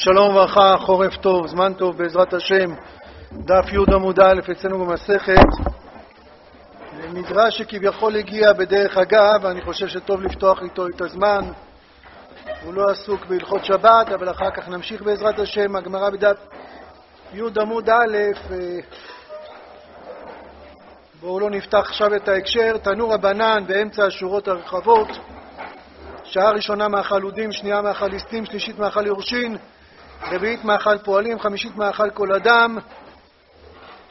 שלום וברכה, חורף טוב, זמן טוב בעזרת השם. דף י' עמוד א' אצלנו במסכת. מדרש שכביכול הגיע בדרך אגב, אני חושב שטוב לפתוח איתו את הזמן. הוא לא עסוק בהלכות שבת, אבל אחר כך נמשיך בעזרת השם. הגמרא בדף י' עמוד א', בואו לא נפתח עכשיו את ההקשר. תנו רבנן באמצע השורות הרחבות. שעה ראשונה מהחלודים, שנייה מהחליסטים, שלישית מהחל יורשין, רביעית מהחל פועלים, חמישית מהחל כל אדם.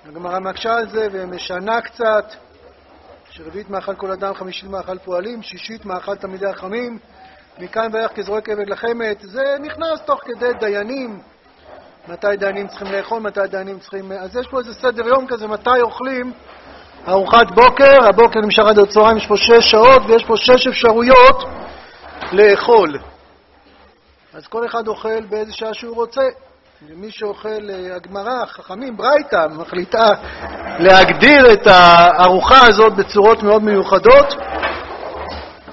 הגמרא מקשה על זה ומשנה קצת, שרביעית מאכל כל אדם, חמישית מאכל פועלים, שישית מאכל תמידי החמים, מכאן ואילך כזרוק עבד לחמת. זה נכנס תוך כדי דיינים, מתי דיינים צריכים לאכול, מתי דיינים צריכים... אז יש פה איזה סדר יום כזה, מתי אוכלים ארוחת בוקר, הבוקר נמשך עד הצהריים, יש פה 6 שעות ויש פה 6 אפשרויות לאכול. אז כל אחד אוכל באיזה שעה שהוא רוצה. מי שאוכל, הגמרא, חכמים, ברייתא, מחליטה להגדיר את הארוחה הזאת בצורות מאוד מיוחדות.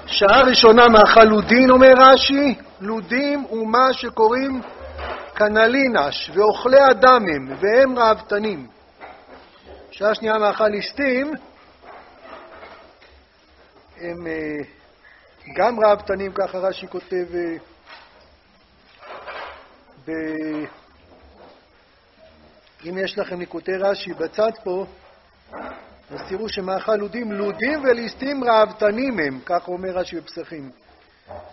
שעה ראשונה מאכל לודין, אומר רש"י, לודים הוא מה שקוראים קנלינש, ואוכלי אדם הם, והם רעבתנים. שעה שנייה מאכל ליסטים, הם גם רעבתנים, ככה רש"י כותב ב... אם יש לכם ניקוטי רש"י בצד פה, אז תראו שמאכל לודים, לודים וליסטים רעבתנים הם, כך אומר רש"י בפסחים.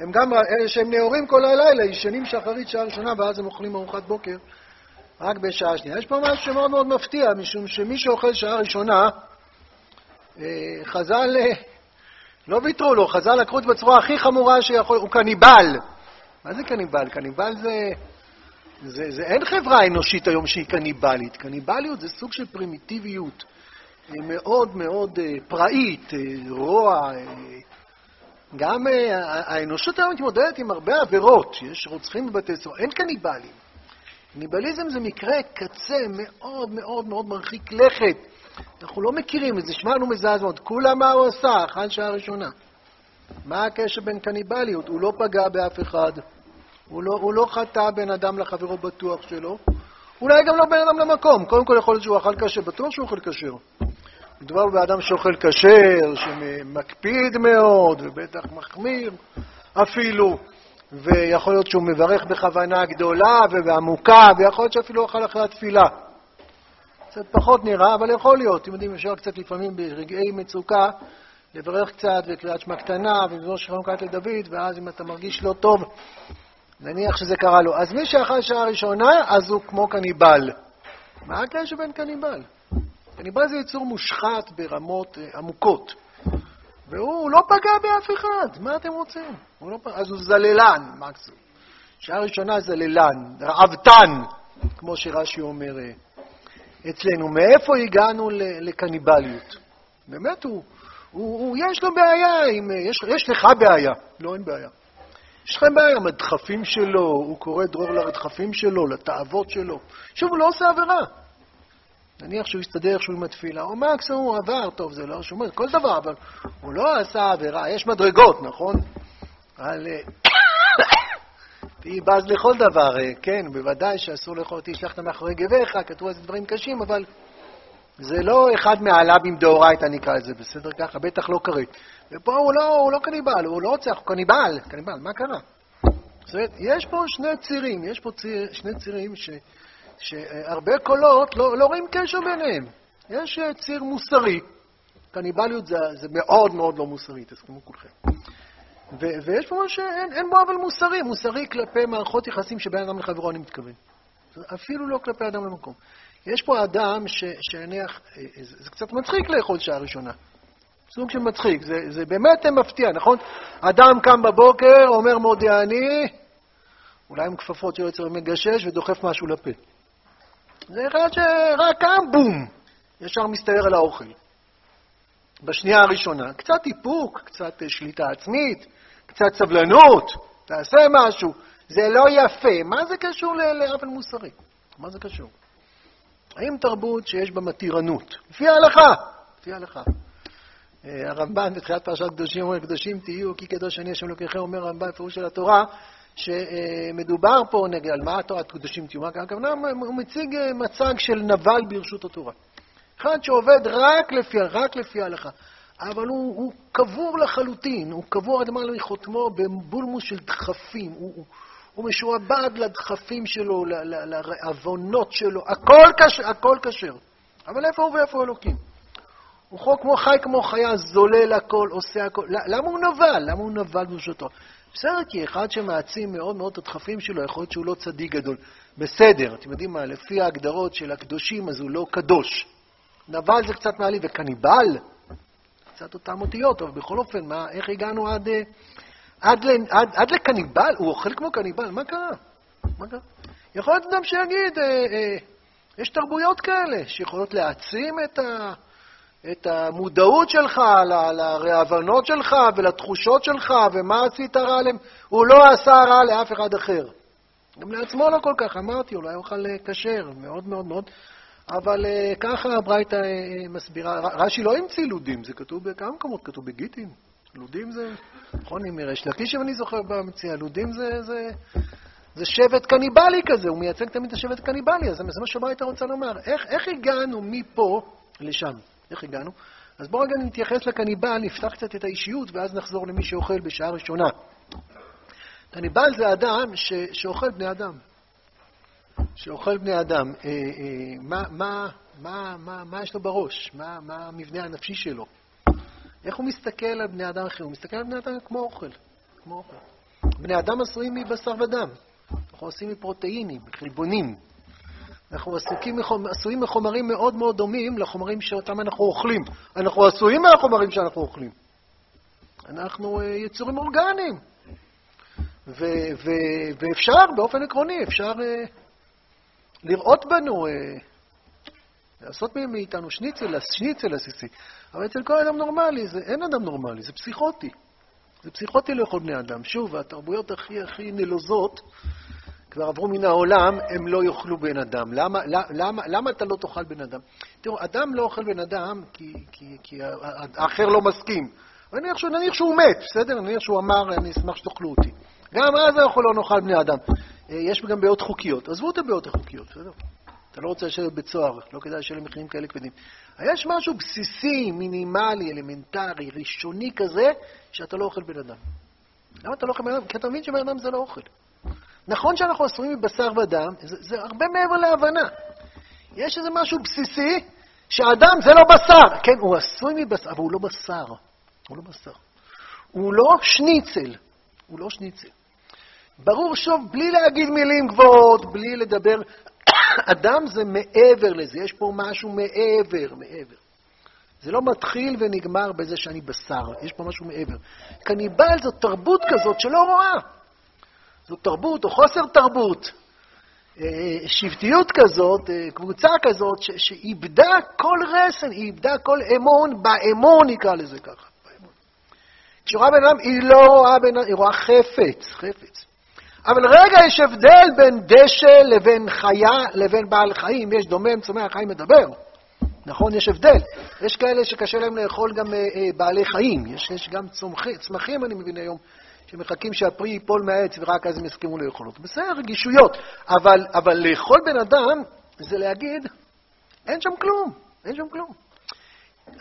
הם גם, אלה שהם נאורים כל הלילה, ישנים שחרית שעה ראשונה, ואז הם אוכלים ארוחת בוקר רק בשעה שנייה. יש פה משהו שמאוד מאוד מפתיע, משום שמי שאוכל שעה ראשונה, חז"ל, לא ויתרו לו, חז"ל לקחו את בצורה הכי חמורה שיכול, הוא קניבל. מה זה קניבל? קניבל זה... זה אין חברה אנושית היום שהיא קניבלית. קניבליות זה סוג של פרימיטיביות מאוד מאוד פראית, רוע. גם האנושות היום מתמודדת עם הרבה עבירות, יש רוצחים בבתי סוהר, אין קניבלים. קניבליזם זה מקרה קצה מאוד מאוד מאוד מרחיק לכת. אנחנו לא מכירים את זה, שמענו מזעזע מאוד. כולה מה הוא עשה? אכל שעה ראשונה. מה הקשר בין קניבליות? הוא לא פגע באף אחד. הוא לא חטא בין אדם לחברו בטוח שלו, אולי גם לא בין אדם למקום. קודם כל יכול להיות שהוא אכל כשר, בטוח שהוא אוכל כשר. מדובר באדם שאוכל כשר, שמקפיד מאוד ובטח מחמיר אפילו, ויכול להיות שהוא מברך בכוונה גדולה ועמוקה, ויכול להיות שאפילו אכל אחרי התפילה. קצת פחות נראה, אבל יכול להיות. אתם יודעים, אפשר קצת לפעמים ברגעי מצוקה לברך קצת וקריאת שמע קטנה ובזמן שחרון קראת לדוד, ואז אם אתה מרגיש לא טוב, נניח שזה קרה לו. אז מי שאכל שעה ראשונה, אז הוא כמו קניבל. מה הקשר בין קניבל? קניבל זה יצור מושחת ברמות עמוקות. והוא לא פגע באף אחד. מה אתם רוצים? אז הוא זללן, מקסימום. שעה ראשונה זללן, רעבתן, כמו שרש"י אומר אצלנו. מאיפה הגענו לקניבליות? באמת הוא יש לו בעיה, יש לך בעיה, לא אין בעיה. יש לכם בעיה עם הדחפים שלו, הוא קורא דרור לדחפים שלו, לתאוות שלו. שוב, הוא לא עושה עבירה. נניח שהוא יסתדר שהוא עם התפילה, או מקסימום הוא עבר, טוב, זה לא שומר, כל דבר, אבל הוא לא עשה עבירה. יש מדרגות, נכון? אבל תהי בז לכל דבר, כן, בוודאי שאסור לאכול, תשלחת מאחורי גביך, כתבו איזה דברים קשים, אבל זה לא אחד מהעלבים דאורייתא נקרא את זה, בסדר ככה, בטח לא קריא. ופה הוא לא קניבל, הוא לא רוצח, הוא קניבל. קניבל, מה קרה? יש פה שני צירים, שהרבה קולות לא רואים קשר ביניהם. יש ציר מוסרי, קניבליות זה מאוד מאוד לא מוסרי, תסכימו כולכם. ויש פה משהו שאין בו אבל מוסרי, מוסרי כלפי מערכות יחסים שבין אדם לחברו, אני מתכוון. אפילו לא כלפי אדם למקום. יש פה אדם שהניח, זה קצת מצחיק לאכול שעה ראשונה. סוג של מצחיק, זה באמת מפתיע, נכון? אדם קם בבוקר, אומר מודה אני, אולי עם כפפות שלא יצא מגשש ודוחף משהו לפה. זה אחד שרק קם, בום, ישר מסתער על האוכל. בשנייה הראשונה, קצת איפוק, קצת שליטה עצמית, קצת סבלנות, תעשה משהו. זה לא יפה. מה זה קשור לעוול מוסרי? מה זה קשור? האם תרבות שיש בה מתירנות? לפי ההלכה. לפי ההלכה. הרמב"ן בתחילת פרשת קדושים אומר, קדושים תהיו כי קדוש אני השם אלוקיכם, אומר הרמב"ן בפירוש של התורה, שמדובר פה על מה תורת קדושים תיומה, הכוונה הוא מציג מצג של נבל ברשות התורה. אחד שעובד רק לפי ההלכה, אבל הוא קבור לחלוטין, הוא קבור עד מעלה מחותמו בבולמוס של דחפים, הוא משועבד לדחפים שלו, לעוונות שלו, הכל כשר. אבל איפה הוא ואיפה אלוקים? הוא חי כמו חיה, זולל הכל, עושה הכל. למה הוא נבל? למה הוא נבל ברשותו? בסדר, כי אחד שמעצים מאוד מאוד את הדחפים שלו, יכול להיות שהוא לא צדיק גדול. בסדר, אתם יודעים מה, לפי ההגדרות של הקדושים, אז הוא לא קדוש. נבל זה קצת מעלי, וקניבל, קצת אותם אותיות, אבל בכל אופן, מה, איך הגענו עד לקניבל? הוא אוכל כמו קניבל, מה קרה? יכול להיות אדם שיגיד, יש תרבויות כאלה, שיכולות להעצים את המודעות שלך, לרעבנות שלך ולתחושות שלך, ומה עשית רע עליהם. הוא לא עשה רע לאף אחד אחר. גם לעצמו לא כל כך, אמרתי, אולי אוכל קשר, מאוד מאוד מאוד. אבל ככה הברייתא מסבירה, רש"י לא המציא לודים, זה כתוב בכמה מקומות, כתוב בגיטין. לודים זה, נכון, אם מריש לקיש אני זוכר במציאה, לודים זה שבט קניבלי כזה, הוא מייצג תמיד את השבט קניבלי, אז זה מה שהברייתא רוצה לומר. איך הגענו מפה לשם? איך הגענו? אז בואו רגע נתייחס לקניבל, נפתח קצת את האישיות, ואז נחזור למי שאוכל בשעה ראשונה. קניבל זה אדם שאוכל בני אדם. שאוכל בני אדם. מה יש לו בראש? מה המבנה הנפשי שלו? איך הוא מסתכל על בני אדם אחר? הוא מסתכל על בני אדם כמו אוכל. בני אדם עשויים מבשר ודם. אנחנו עושים מפרוטאינים, חלבונים. אנחנו עשויים מחומרים מאוד מאוד דומים לחומרים שאותם אנחנו אוכלים. אנחנו עשויים מהחומרים שאנחנו אוכלים. אנחנו יצורים אורגניים. ואפשר, באופן עקרוני, אפשר לראות בנו, לעשות מאיתנו שניצל עסיסי. אבל אצל כל אדם נורמלי, אין אדם נורמלי, זה פסיכוטי. זה פסיכוטי לכל בני אדם. שוב, התרבויות הכי נלוזות, כבר עברו מן העולם, הם לא יאכלו בן אדם. למה אתה לא תאכל בן אדם? תראו, אדם לא אוכל בן אדם כי האחר לא מסכים. נניח שהוא מת, בסדר? נניח שהוא אמר, אני אשמח שתאכלו אותי. גם אז אנחנו לא נאכל בני אדם. יש גם בעיות חוקיות. עזבו את הבעיות החוקיות, בסדר? אתה לא רוצה לשבת בצוהר, לא כדאי לשלם מחירים כאלה כבדים. יש משהו בסיסי, מינימלי, אלמנטרי, ראשוני כזה, שאתה לא אוכל בן אדם. למה אתה לא אוכל בן אדם? כי אתה מבין שבן אדם זה לא אוכל. נכון שאנחנו עשויים מבשר ודם, זה הרבה מעבר להבנה. יש איזה משהו בסיסי, שהאדם זה לא בשר. כן, הוא עשוי מבשר, אבל הוא לא בשר. הוא לא שניצל. ברור שוב, בלי להגיד מילים גבוהות, בלי לדבר, אדם זה מעבר לזה, יש פה משהו מעבר. זה לא מתחיל ונגמר בזה שאני בשר, יש פה משהו מעבר. קניבל זו תרבות כזאת שלא רואה. זו תרבות או חוסר תרבות, שבטיות כזאת, קבוצה כזאת, שאיבדה כל רסן, איבדה כל אמון, באמון נקרא לזה ככה. כשרואה בן אדם, היא לא רואה בן אדם, היא רואה חפץ. אבל רגע, יש הבדל בין דשא לבין חיה לבין בעל חיים, יש דומם, צומח, חיים מדבר. נכון, יש הבדל. יש כאלה שקשה להם לאכול גם בעלי חיים, יש גם צמחים, אני מבין היום, שמחכים שהפרי ייפול מהעץ ורק אז הם יסכימו לאכולות. בסדר, רגישויות. אבל לאכול בן אדם זה להגיד, אין שם כלום.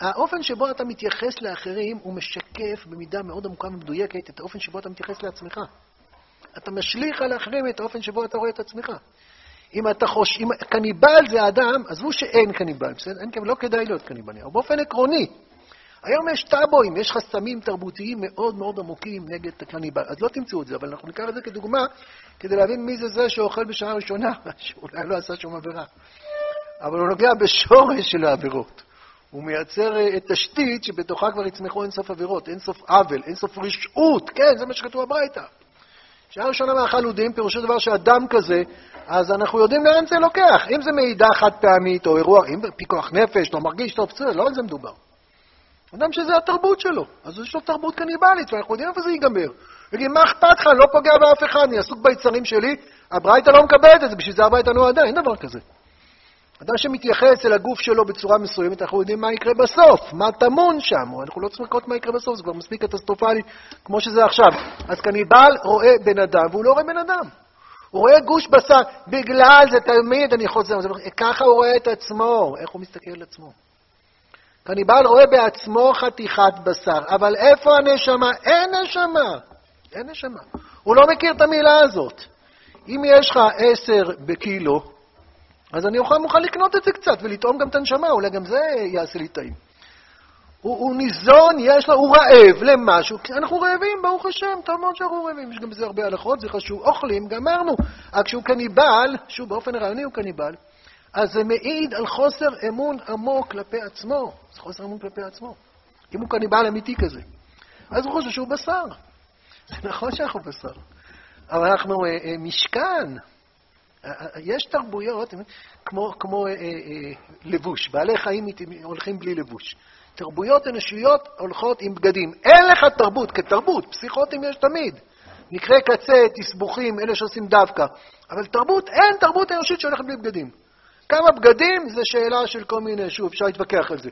האופן שבו אתה מתייחס לאחרים הוא משקף במידה מאוד עמוקה ומדויקת את האופן שבו אתה מתייחס לעצמך. אתה משליך על האחרים את האופן שבו אתה רואה את עצמך. אם אתה חושב, אם קניבל זה האדם, עזבו שאין קניבל, בסדר? לא כדאי להיות קניבל. אבל באופן עקרוני, היום יש טאבויים, יש חסמים תרבותיים מאוד מאוד עמוקים נגד הקניבל. אז לא תמצאו את זה, אבל אנחנו ניקח את זה כדוגמה, כדי להבין מי זה שאוכל בשעה ראשונה, שאולי לא עשה שום עבירה. אבל הוא נוגע בשורש של העבירות. הוא מייצר תשתית שבתוכה כבר יצמחו אינסוף עבירות, אינסוף עוול, אינסוף רשעות. כן, זה מה שכתוב הברייתא. שעה ראשונה מהחלודים, פירושו דבר שאדם כזה, אז אנחנו יודעים לאן זה לוקח. אם זה מידע חד פעמית או אירוע, אם פיקוח נפש, לא מרגיש טוב, בסדר, לא על זה מדובר. אדם שזה התרבות שלו, אז יש לו תרבות קניבלית, ואנחנו יודעים איפה זה ייגמר. יגיד, מה אכפת לך? לא פוגע באף אחד, אני עסוק ביצרים שלי, הברייתא לא מקבלת את זה, בשביל זה הברייתא נועדה, אין דבר כזה. אדם שמתייחס אל הגוף שלו בצורה מסוימת, אנחנו יודעים מה יקרה בסוף, מה תמון שם, אנחנו לא צריכים לקרות מה יקרה בסוף, זה כבר מספיק קטסטרופלי כמו שזה עכשיו. אז קניבל רואה בן אדם, והוא לא רואה בן אדם. הוא רואה גוש בשר, בגלל זה תמיד אני חוזר, ככה הוא רואה את עצמו, איך הוא מסתכל על עצמו. קניבל רואה בעצמו חתיכת בשר, אבל איפה הנשמה? אין נשמה. אין נשמה. הוא לא מכיר את המילה הזאת. אם יש לך 10 בקילו, אז אני מוכן לקנות את זה קצת ולטעום גם את הנשמה, אולי גם זה יעשה לי טעים. הוא ניזון, הוא רעב למשהו, אנחנו רעבים, ברוך השם, טוב מאוד שאנחנו רעבים, יש גם בזה הרבה הלכות, זה חשוב, אוכלים, גמרנו. אבל כשהוא קניבל, שהוא באופן הרעיוני הוא קניבל, אז זה מעיד על חוסר אמון עמוק כלפי עצמו, זה חוסר אמון כלפי עצמו. אם הוא קניבל אמיתי כזה, אז הוא חושב שהוא בשר. זה נכון שאנחנו בשר, אבל אנחנו משכן. יש תרבויות כמו לבוש, בעלי חיים הולכים בלי לבוש. תרבויות אנושיות הולכות עם בגדים. אין לך תרבות, כתרבות, פסיכוטים יש תמיד. נקרא קצה, תסבוכים, אלה שעושים דווקא. אבל תרבות, אין תרבות אנושית שהולכת בלי בגדים. כמה בגדים זה שאלה של כל מיני, שוב, אפשר להתווכח על זה.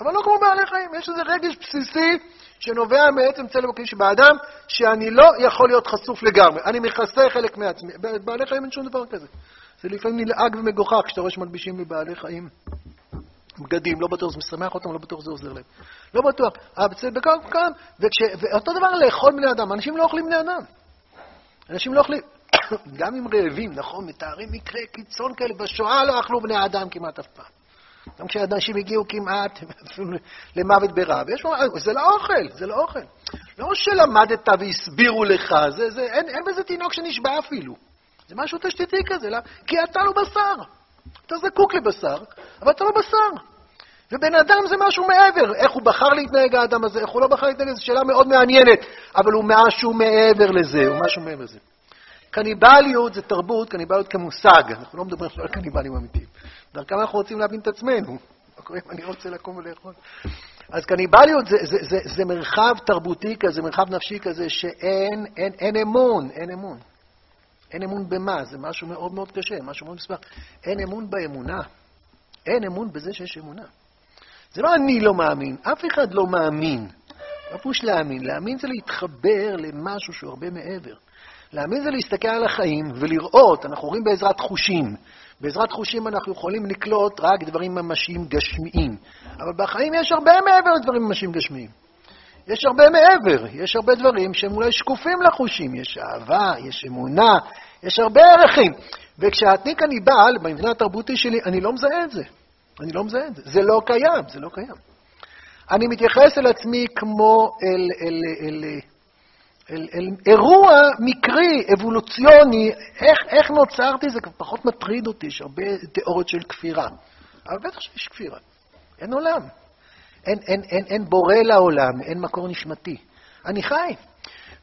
אבל לא כמו בעלי חיים, יש איזה רגש בסיסי שנובע מעצם צלם הכי שבאדם, שאני לא יכול להיות חשוף לגמרי. אני מכסה חלק מעצמי. בעלי חיים אין שום דבר כזה. זה לפעמים נלעג ומגוחך כשאתה רואה שמלבישים לבעלי חיים. בגדים, לא בטוח זה משמח אותם, לא בטוח זה עוזר להם. לא בטוח. אבל בכאן, ואותו דבר לאכול בני אדם. אנשים לא אוכלים בני אדם. אנשים לא אוכלים. גם אם רעבים, נכון, מתארים מקרה קיצון כאלה. בשואה לא אכלו בני אדם כמעט אף פעם. גם כשאנשים הגיעו כמעט למוות ברעב. זה לא אוכל, זה לא אוכל. לא שלמדת והסבירו לך, אין בזה תינוק שנשבע אפילו. זה משהו תשתיתי כזה, כי אתה לא בשר. אתה זקוק לבשר, אבל אתה לא בשר. ובן אדם זה משהו מעבר. איך הוא בחר להתנהג האדם הזה, איך הוא לא בחר להתנהג לזה, שאלה מאוד מעניינת. אבל הוא משהו מעבר לזה, הוא משהו מעבר לזה. קניבליות זה תרבות, קניבליות כמושג. אנחנו לא מדברים על קניבלים אמיתיים. דרכם אנחנו רוצים להבין את עצמנו. אני רוצה לקום ולאכול. אז קניבליות זה מרחב תרבותי כזה, מרחב נפשי כזה, שאין אמון, אין אמון. אין אמון במה? זה משהו מאוד מאוד קשה, משהו מאוד מספר. אין אמון באמונה. אין אמון בזה שיש אמונה. זה לא אני לא מאמין, אף אחד לא מאמין. לא פוש להאמין. להאמין זה להתחבר למשהו שהוא הרבה מעבר. להאמין זה להסתכל על החיים ולראות, אנחנו רואים בעזרת חושים. בעזרת חושים אנחנו יכולים לקלוט רק דברים ממשיים גשמיים. אבל בחיים יש הרבה מעבר לדברים ממשיים גשמיים. יש הרבה מעבר, יש הרבה דברים שהם אולי שקופים לחושים. יש אהבה, יש אמונה, יש הרבה ערכים. וכשהתניק אני בעל, במבנה התרבותי שלי, אני לא מזהה את זה. אני לא מזהה את זה. זה לא קיים, זה לא קיים. אני מתייחס אל עצמי כמו אל אירוע מקרי, אבולוציוני, איך נוצרתי, זה פחות מטריד אותי, יש הרבה תיאוריות של כפירה. אבל בטח שיש כפירה. אין עולם. אין בורא לעולם, אין מקור נשמתי. אני חי.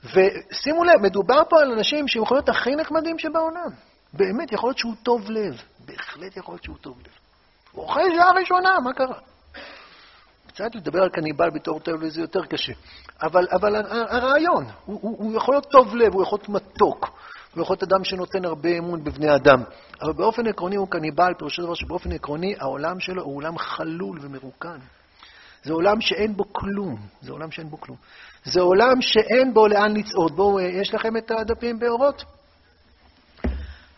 ושימו לב, מדובר פה על אנשים שהם יכולים להיות הכי נחמדים שבעולם. באמת, יכול להיות שהוא טוב לב. בהחלט יכול להיות שהוא טוב לב. הוא אוכל שעה ראשונה, מה קרה? קצת לדבר על קניבל בתור טוב לב זה יותר קשה. אבל הרעיון, הוא יכול להיות טוב לב, הוא יכול להיות מתוק. הוא יכול להיות אדם שנותן הרבה אמון בבני אדם. אבל באופן עקרוני הוא קניבל, פרושו דבר שבאופן עקרוני העולם שלו הוא עולם חלול ומרוקן. זה עולם שאין בו כלום. זה עולם שאין בו כלום. זה עולם שאין בו לאן לצעוד. בואו, יש לכם את הדפים באורות?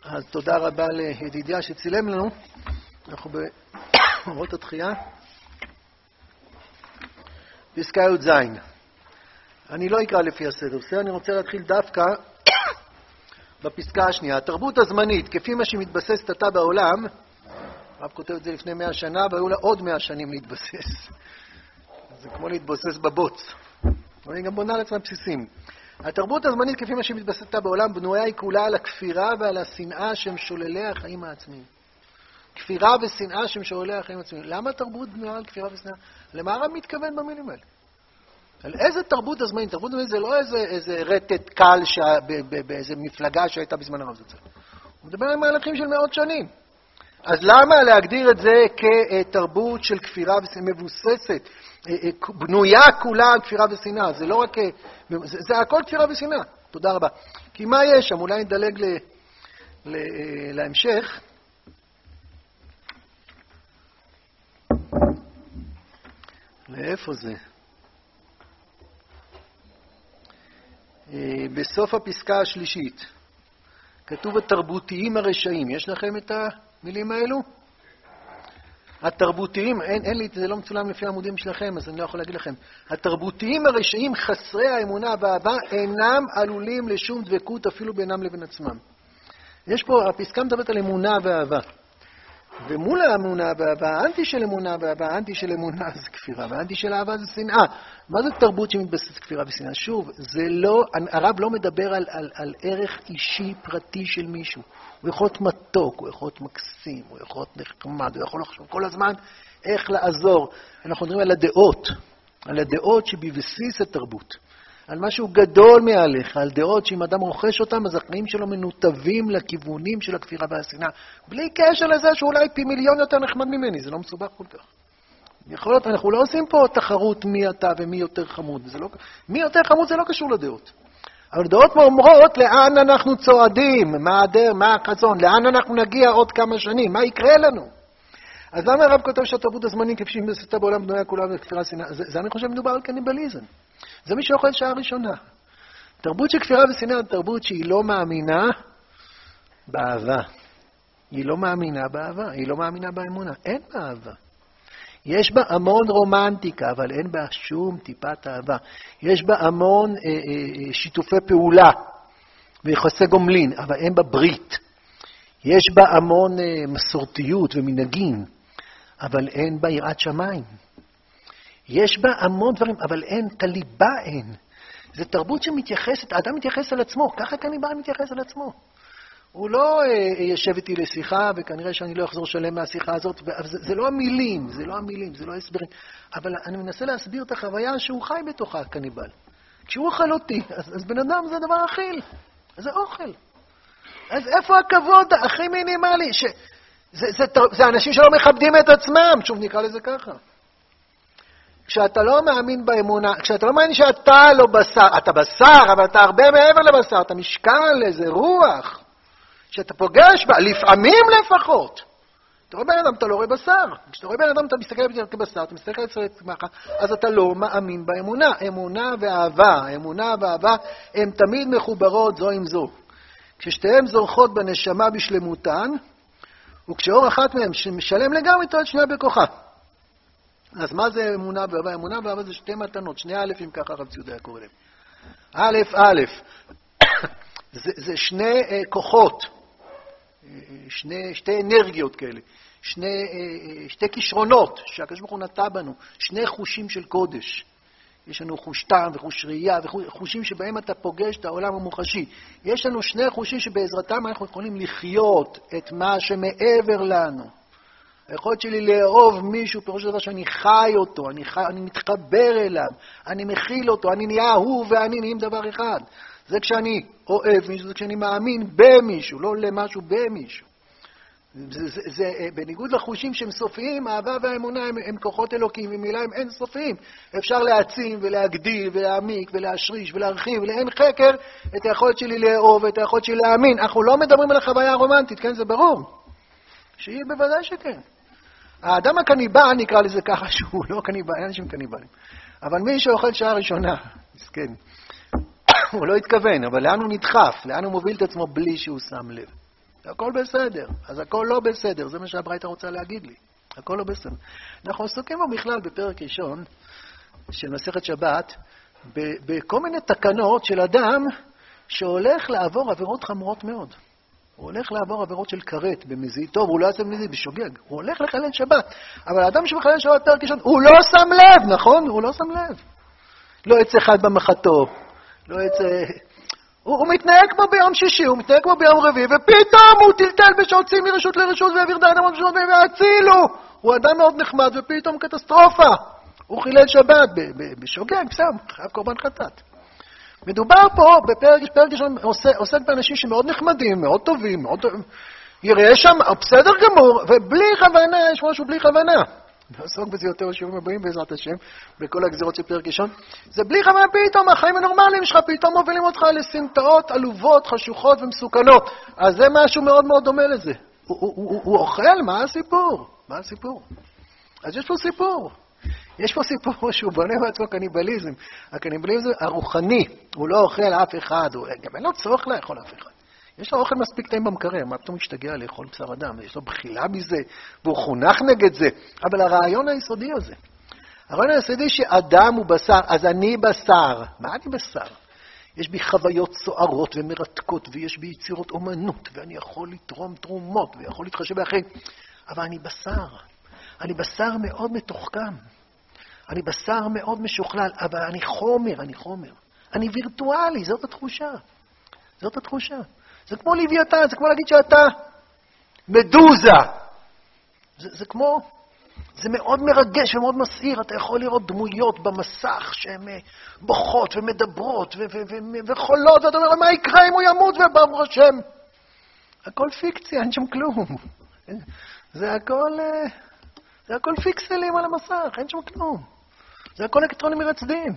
אז תודה רבה לידידיה שצילם לנו. אנחנו באורות התחייה. פסקה י' זין. אני לא אקרא לפי הסדר. בסדר, אני רוצה להתחיל דווקא בפסקה השנייה. התרבות הזמנית, כפי מה שמתבססת עתה בעולם, הרב כותב את זה לפני 100 שנה, והיו לה עוד 100 שנים להתבסס. זה כמו להתבסס בבוץ. אבל היא גם בונה לעצמה בסיסים. התרבות הזמנית, כפי מה שמתבססת בעולם, בנויה היא כולה על הכפירה ועל השנאה שהם שוללי החיים העצמיים. כפירה ושנאה שהם שוללי החיים העצמיים. למה התרבות בנויה על כפירה ושנאה? למה הרב מתכוון במילים האלה? על איזה תרבות הזמנית? תרבות הזמנית זה לא איזה רטט קל באיזה מפלגה שהייתה בזמן הרב זצ"ל. הוא מדבר על מהלכים של מאות שנים. אז למה להגדיר את זה כתרבות של כפירה מבוססת, בנויה כולה על כפירה ושנאה? זה לא רק, זה הכל כפירה ושנאה. תודה רבה. כי מה יש שם? אולי נדלג להמשך. ואיפה זה? בסוף הפסקה השלישית כתוב התרבותיים הרשעים. יש לכם את המילים האלו? התרבותיים, אין לי, זה לא מצולם לפי העמודים שלכם, אז אני לא יכול להגיד לכם. התרבותיים הרשעים חסרי האמונה והאהבה אינם עלולים לשום דבקות אפילו בינם לבין עצמם. יש פה, הפסקה מדברת על אמונה ואהבה. ומול האמונה והאהבה, האנטי של אמונה והאהבה, האנטי של אמונה זה כפירה, והאנטי של אהבה זה שנאה. מה זה תרבות שמתבססת כפירה ושנאה? שוב, זה לא, הרב לא מדבר על ערך אישי פרטי של מישהו. הוא יכול להיות מתוק, הוא יכול להיות מקסים, הוא יכול להיות נחמד, הוא יכול לחשוב כל הזמן איך לעזור. אנחנו מדברים על הדעות, שבבסיס התרבות. על משהו גדול מעליך, על דעות שאם אדם רוכש אותם, אז החיים שלו מנותבים לכיוונים של הכפירה והשנאה. בלי קשר לזה שאולי פי מיליון יותר נחמד ממני, זה לא מסובך כל כך. יכול להיות, אנחנו לא עושים פה תחרות מי אתה ומי יותר חמוד. זה לא, מי יותר חמוד זה לא קשור לדעות. אבל דעות אומרות לאן אנחנו צועדים, מה החזון, לאן אנחנו נגיע עוד כמה שנים, מה יקרה לנו. אז למה הרב כותב שהתרבות הזמנית כפי שמסתה בעולם בנויה כולה וכפירה ושנאה? זה אני חושב מדובר על קניבליזם. זה מי שאוכל שעה ראשונה. תרבות של כפירה ושנאה היא תרבות שהיא לא מאמינה באהבה. היא לא מאמינה באהבה, היא לא מאמינה באמונה. אין בה אהבה. יש בה המון רומנטיקה, אבל אין בה שום טיפת אהבה. יש בה המון שיתופי פעולה ויחסי גומלין, אבל אין בה ברית. יש בה המון מסורתיות ומנהגים, אבל אין בה יראת שמיים. יש בה המון דברים, אבל אין, תליבה אין. זו תרבות שמתייחסת, האדם מתייחס על עצמו, ככה קניבל מתייחס על עצמו. הוא לא ישב איתי לשיחה, וכנראה שאני לא אחזור שלם מהשיחה הזאת, זה לא המילים, זה לא הסברים. אבל אני מנסה להסביר את החוויה שהוא חי בתוכה, קניבל. כשהוא אוכל אותי, אז בן אדם זה דבר אכיל, זה אוכל. אז איפה הכבוד הכי מינימלי? זה אנשים שלא מכבדים את עצמם, שוב נקרא לזה ככה. כשאתה לא מאמין באמונה, כשאתה לא מאמין שאתה לא בשר, אתה בשר, אבל אתה הרבה מעבר לבשר, אתה משקל איזה רוח, שאתה פוגש בה, לפעמים לפחות. אתה רואה בן אדם, אתה לא רואה בשר. כשאתה רואה בן אדם, אתה מסתכל בבשר, אתה מסתכל על עצמך, אז אתה לא מאמין באמונה. אמונה ואהבה, הן תמיד מחוברות זו עם זו. כששתיהן זורחות בנשמה בשלמותן, וכשאור אחת מהן משלם לגמרי את שנייה בכוחה. אז מה זה אמונה ואהבה? אמונה ואהבה זה שתי מתנות, שני א' אם ככה הרב ציודה קורא להם. א', זה שני כוחות, שתי אנרגיות כאלה, שתי כישרונות שהקדוש ברוך הוא נטע בנו, שני חושים של קודש. יש לנו חוש טעם וחוש ראייה וחושים שבהם אתה פוגש את העולם המוחשי. יש לנו שני חושים שבעזרתם אנחנו יכולים לחיות את מה שמעבר לנו. היכולת שלי לאהוב מישהו, פירוש דבר שאני חי אותו, אני מתחבר אליו, אני מכיל אותו, אני נהיה הוא ואני נהיים דבר אחד. זה כשאני אוהב מישהו, זה כשאני מאמין במישהו, לא למשהו במישהו. זה בניגוד לחושים שהם סופיים, האהבה והאמונה הם כוחות אלוקים, ומילה הם אין סופיים. אפשר להעצים ולהגדיל ולהעמיק ולהשריש ולהרחיב, לאין חקר את היכולת שלי לאהוב, את היכולת שלי להאמין. אנחנו לא מדברים על החוויה הרומנטית, כן? זה ברור. שהיא בוודאי שכן. האדם הקניבל נקרא לזה ככה שהוא לא קניבל, אין אנשים קניבלים. אבל מי שאוכל שעה ראשונה, מסכן, הוא לא התכוון, אבל לאן הוא נדחף, לאן הוא מוביל את עצמו בלי שהוא שם לב. הכל בסדר, אז הכל לא בסדר, זה מה שהברייתא רוצה להגיד לי. הכל לא בסדר. אנחנו עסוקים בו בכלל בפרק ראשון של מסכת שבת, בכל מיני תקנות של אדם שהולך לעבור עבירות חמורות מאוד. הוא הולך לעבור עבירות של קראת במזיד טוב, הוא לא עשה במזיד, בשוגג. הוא הולך לחלל שבת. אבל האדם שמחלל שבת פרק ראשון, הוא לא שם לב, נכון? הוא לא שם לב. לא עץ אחד במחתו, לא עץ... הוא מתנהג כמו ביום שישי, הוא מתנהג כמו ביום רביעי, ופתאום הוא טלטל בשעוצים מרשות לרשות, והעביר דעדם המשונות והצילו. הוא אדם מאוד נחמד, ופתאום קטסטרופה. הוא חילל שבת בשוגג, בסדר, חייב קורבן חטאת. מדובר פה, בפרק ראשון עוסק באנשים שמאוד נחמדים, מאוד טובים, מאוד טובים. יראה שם, בסדר גמור, ובלי כוונה, יש משהו בלי כוונה. נעסוק בזה יותר בשיעורים הבאים בעזרת השם, בכל הגזירות של פרק ראשון. זה בלי כוונה פתאום, החיים הנורמליים שלך פתאום מובילים אותך לסמטאות עלובות, חשוכות ומסוכנות. אז זה משהו מאוד מאוד דומה לזה. הוא אוכל, מה הסיפור? אז יש פה סיפור. יש פה סיפור שהוא בונה בעצמו קניבליזם. הקניבליזם הרוחני, הוא לא אוכל אף אחד, גם אין לו צורך לאכול אף אחד. יש לו אוכל מספיק טעים במקרר, מה פתאום משתגע לאכול בשר אדם, יש לו בחילה מזה, והוא חונך נגד זה. אבל הרעיון היסודי הזה, הרעיון היסודי שאדם הוא בשר, אז אני בשר. מה אני בשר? יש בי חוויות סוערות ומרתקות, ויש בי יצירות אומנות, ואני יכול לתרום תרומות, ויכול להתחשב באחרים. אבל אני בשר. אני בשר מאוד מתוחכם. אני בשר מאוד משוכלל, אבל אני חומר, אני חומר. אני וירטואלי, זאת התחושה. זאת התחושה. זה כמו לוויתן, זה כמו להגיד שאתה מדוזה. זה כמו, זה מאוד מרגש ומאוד מסעיר. אתה יכול לראות דמויות במסך שהן בוכות ומדברות וחולות, ואתה אומר, מה יקרה אם הוא ימות ובאמר השם? הכל פיקציה, אין שם כלום. זה הכל פיקסלים על המסך, אין שם כלום. זה הכל אלקטרונים מרצדים.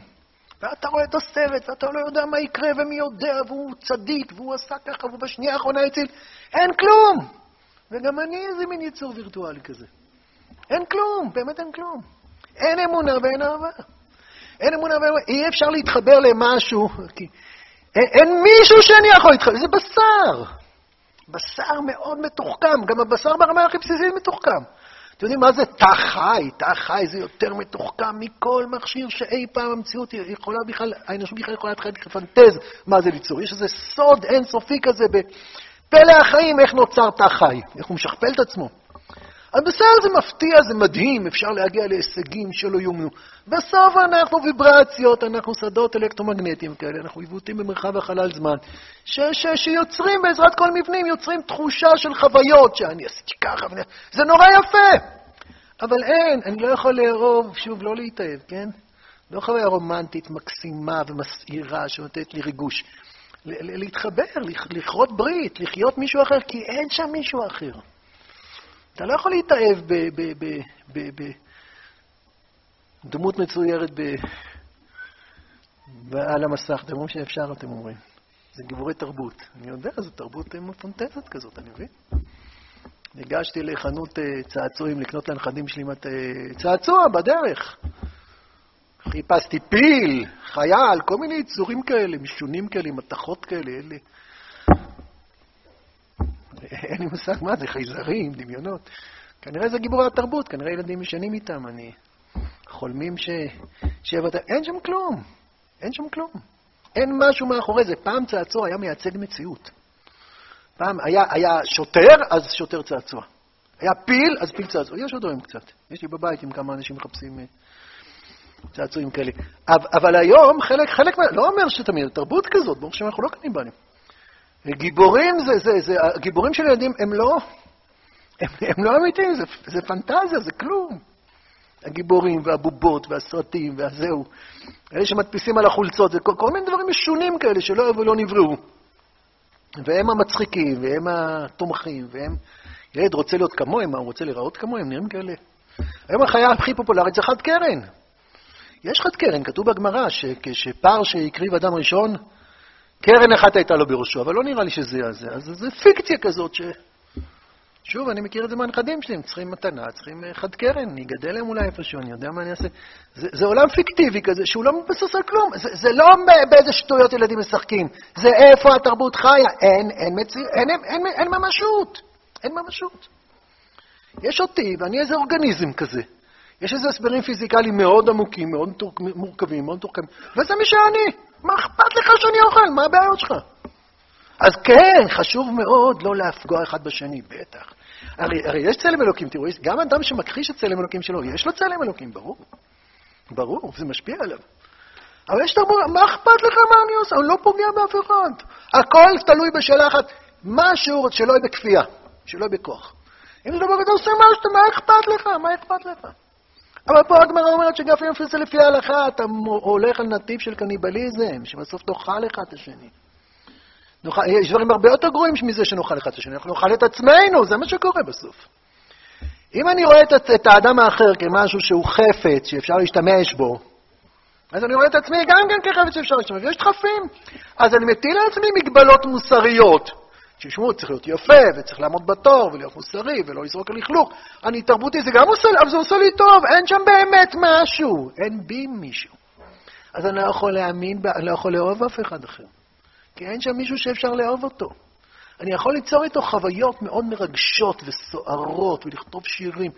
ואתה רואה את הסרט, ואתה לא יודע מה יקרה ומי יודע, והוא צדיק, והוא עשה ככה, והוא בשנייה האחרונה הציל. אין כלום! וגם אני איזה מין ייצור וירטואלי כזה. אין כלום, באמת אין כלום. אין אמונה ואין אהבה. אין אמונה ואין אהבה. אי אפשר להתחבר למשהו, כי אין מישהו שאני יכול להתחבר, זה בשר. בשר מאוד מתוחכם, גם הבשר ברמה הכי בסיסית מתוחכם. אתם יודעים מה זה? תא חי, תא חי זה יותר מתוחכם מכל מכשיר שאי פעם המציאות יכולה בכלל, האנושות בכלל יכולה להתחיל לפנטז מה זה ליצור. יש איזה סוד אינסופי כזה בפלא החיים, איך נוצר תא חי, איך הוא משכפל את עצמו. אז בסדר זה מפתיע, זה מדהים, אפשר להגיע להישגים שלא יומנו. בסוף אנחנו ויברציות, אנחנו שדות אלקטרומגנטיים כאלה, אנחנו עיוותים במרחב החלל זמן, שיוצרים בעזרת כל מבנים, יוצרים תחושה של חוויות, שאני עשיתי ככה, זה נורא יפה. אבל אין, אני לא יכול לאהוב, שוב, לא להתאהב, כן? לא חוויה רומנטית מקסימה ומסעירה שנותנת לי ריגוש. להתחבר, לכרות ברית, לחיות מישהו אחר, כי אין שם מישהו אחר. אתה לא יכול להתאהב בדמות מצוירת על המסך. אתם אומרים שאפשר, אתם אומרים. זה גיבורי תרבות. אני יודע, זו תרבות מפונטזת כזאת, אני מבין. ניגשתי לחנות צעצועים, לקנות לנכדים שלי צעצוע בדרך. חיפשתי פיל, חייל, כל מיני יצורים כאלה, משונים כאלה, מתחות כאלה, אלה. אין לי מושג מה, זה חייזרים, דמיונות. כנראה זה גיבורי התרבות, כנראה ילדים משנים איתם, אני חולמים אין שם כלום, אין שם כלום. אין משהו מאחורי זה. פעם צעצוע היה מייצג מציאות. פעם היה שוטר, אז שוטר צעצוע. היה פיל, אז פיל צעצוע. יש עוד דברים קצת. יש לי בבית עם כמה אנשים מחפשים צעצועים כאלה. אבל היום חלק לא אומר שתמיד, תרבות כזאת, ברור שאנחנו לא קניבלים. גיבורים זה הגיבורים של ילדים הם לא אמיתיים, זה פנטזיה, זה כלום. הגיבורים והבובות והסרטים והזהו, אלה שמדפיסים על החולצות, זה כל מיני דברים משונים כאלה שלא ולא נבראו, והם המצחיקים והם התומכים. והם, ילד רוצה להיות כמוהם, הוא רוצה לראות כמוהם, נראים כאלה. היום החיה הכי פופולרית זה חד קרן. יש חד קרן, כתוב בגמרא שפר שהקריב אדם ראשון, קרן אחת הייתה לו בראשו, אבל לא נראה לי שזה היה זה. אז זה פיקציה כזאת שוב, אני מכיר את זה מהנכדים שלי, הם צריכים מתנה, צריכים חד קרן, אני אגדל להם אולי איפשהו, אני יודע מה אני אעשה. זה עולם פיקטיבי כזה, שהוא לא מבסס על כלום. זה לא באיזה שטויות ילדים משחקים. זה איפה התרבות חיה. אין ממשות. אין ממשות. יש אותי, ואני איזה אורגניזם כזה. יש איזה הסברים פיזיקליים מאוד עמוקים, מאוד מורכבים, מאוד תורכבים. וזה מי שאני. מה אכפת לך שאני אוכל? מה הבעיות שלך? אז כן, חשוב מאוד לא להפגוע אחד בשני, בטח. הרי יש צלם אלוקים, תראו, גם אדם שמכחיש את צלם אלוקים שלו, יש לו צלם אלוקים, ברור. ברור, זה משפיע עליו. אבל יש תרבות, מה אכפת לך מה אני עושה? הוא לא פוגע באף אחד. הכל תלוי בשאלה אחת, מה שהוא שלא יהיה בכפייה, שלא יהיה בכוח. אם זה דבר, אתה עושה משהו, מה אכפת לך? מה אכפת לך? אבל פה הגמרא אומרת שגם אם אפילו לפי ההלכה, אתה הולך על נתיב של קניבליזם, שבסוף תאכל אחד את השני. יש דברים הרבה יותר גרועים מזה שנאכל אחד את השני. אנחנו נאכל את עצמנו, זה מה שקורה בסוף. אם אני רואה את האדם האחר כמשהו שהוא חפץ, שאפשר להשתמש בו, אז אני רואה את עצמי גם כחפץ שאפשר להשתמש. יש דחפים. אז אני מטיל על עצמי מגבלות מוסריות, שישמעו, צריך להיות יפה, וצריך לעמוד בתור, ולהיות מוסרי, ולא לזרוק על לכלוך. אני תרבותי, זה גם עושה, אבל זה עושה לי טוב, אין שם באמת משהו, אין בי מישהו. אז אני לא יכול להאמין, אני לא יכול לאהוב אף אחד אחר. כי אין שם מישהו שאפשר לאהוב אותו. אני יכול ליצור איתו חוויות מאוד מרגשות וסוערות, ולכתוב שירים,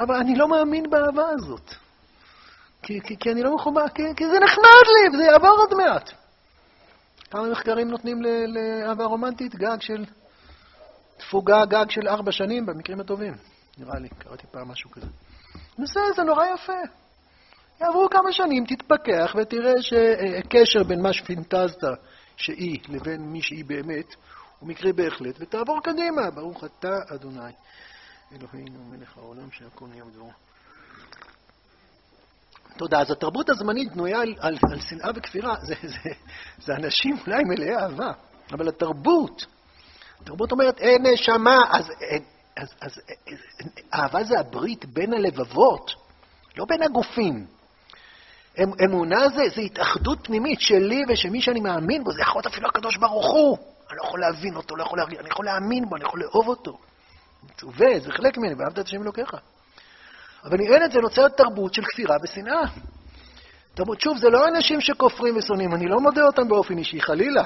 אבל אני לא מאמין באהבה הזאת. כי אני לא מחובר, כי זה נחמד לי, וזה יעבור עוד מעט. כמה מחקרים נותנים לאהבה רומנטית? גג של 4 שנים, במקרים הטובים. נראה לי, קראתי פעם משהו כזה. נושא, זה נורא יפה. יעברו כמה שנים, תתפקח ותראה שקשר בין מה שפינטזת שהיא לבין מי שהיא באמת, הוא מקרה בהחלט, ותעבור קדימה. ברוך אתה, אדוני, אלוהינו מלך העולם שהכל נהיה בדברו. תודה. אז התרבות הזמנית בנויה על שנאה וכפירה. זה אנשים אולי מלאי אהבה, אבל התרבות אומרת אין נשמה, אז אהבה זה הברית בין הלבבות, לא בין הגופים. אמונה זה התאחדות פנימית שלי ושמי שאני מאמין בו, זה יכול להיות אפילו הקדוש ברוך הוא. אני לא יכול להבין אותו, אני יכול להאמין בו, אני יכול לאהוב אותו. מצווה, זה חלק ממני, ואהבת את השם אלוקיך. אבל נראה את זה נוצרת תרבות של כפירה ושנאה. שוב, זה לא אנשים שכופרים ושונאים, אני לא מודה אותם באופן אישי, חלילה.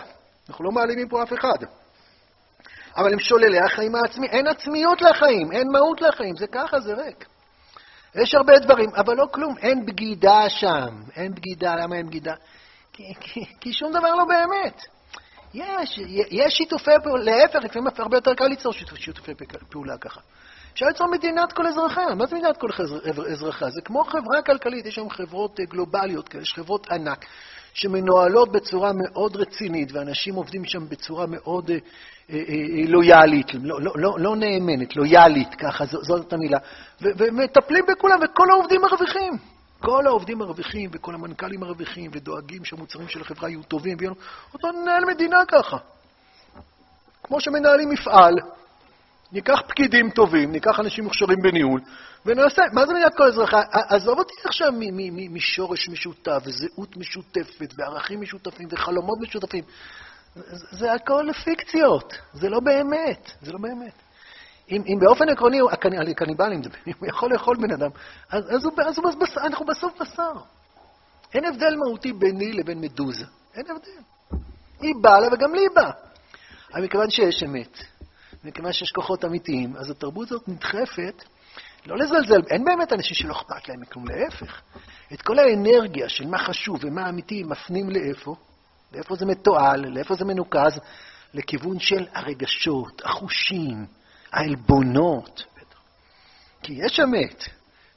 אנחנו לא מעלימים פה אף אחד. אבל הם שוללי החיים העצמי, אין עצמיות לחיים, אין מהות לחיים, זה ככה, זה ריק. יש הרבה דברים, אבל לא כלום, אין בגידה שם, אין בגידה, למה אין בגידה? כי שום דבר לא באמת. יש שיתופי פעולה, להפך, לפעמים הרבה יותר קל ליצור שיתופי פעולה ככה. אפשר ליצור מדינת כל אזרחיה. מה זה מדינת כל אזרחיה? זה כמו חברה כלכלית, יש שם חברות גלובליות, יש חברות ענק שמנוהלות בצורה מאוד רצינית, ואנשים עובדים שם בצורה מאוד לויאלית, לא נאמנת, לויאלית, ככה, זאת המילה. ומטפלים בכולם, וכל העובדים מרוויחים. כל העובדים מרוויחים, וכל המנכ"לים מרוויחים, ודואגים שהמוצרים של החברה יהיו טובים, ואותו ננהל מדינה ככה. כמו שמנהלים מפעל, ניקח פקידים טובים, ניקח אנשים מוכשרים בניהול, ונעשה, מה זה מדינת כל אזרחיה? עזוב אותי עכשיו משורש משותף, וזהות משותפת, וערכים משותפים, וחלומות משותפים. זה הכל פיקציות, זה לא באמת, זה לא באמת. אם באופן עקרוני, הקניבלים, אם הוא יכול לאכול בן אדם, אז אנחנו בסוף בשר. אין הבדל מהותי ביני לבין מדוזה, אין הבדל. היא באה לה וגם לי באה. אבל מכיוון שיש אמת, מכיוון שיש כוחות אמיתיים, אז התרבות הזאת נדחפת, לא לזלזל, אין באמת אנשים שלא אכפת להם מכלום, להפך. את כל האנרגיה של מה חשוב ומה אמיתי מפנים לאיפה, לאיפה זה מתועל, לאיפה זה מנוקז, לכיוון של הרגשות, החושים, העלבונות. כי יש אמת,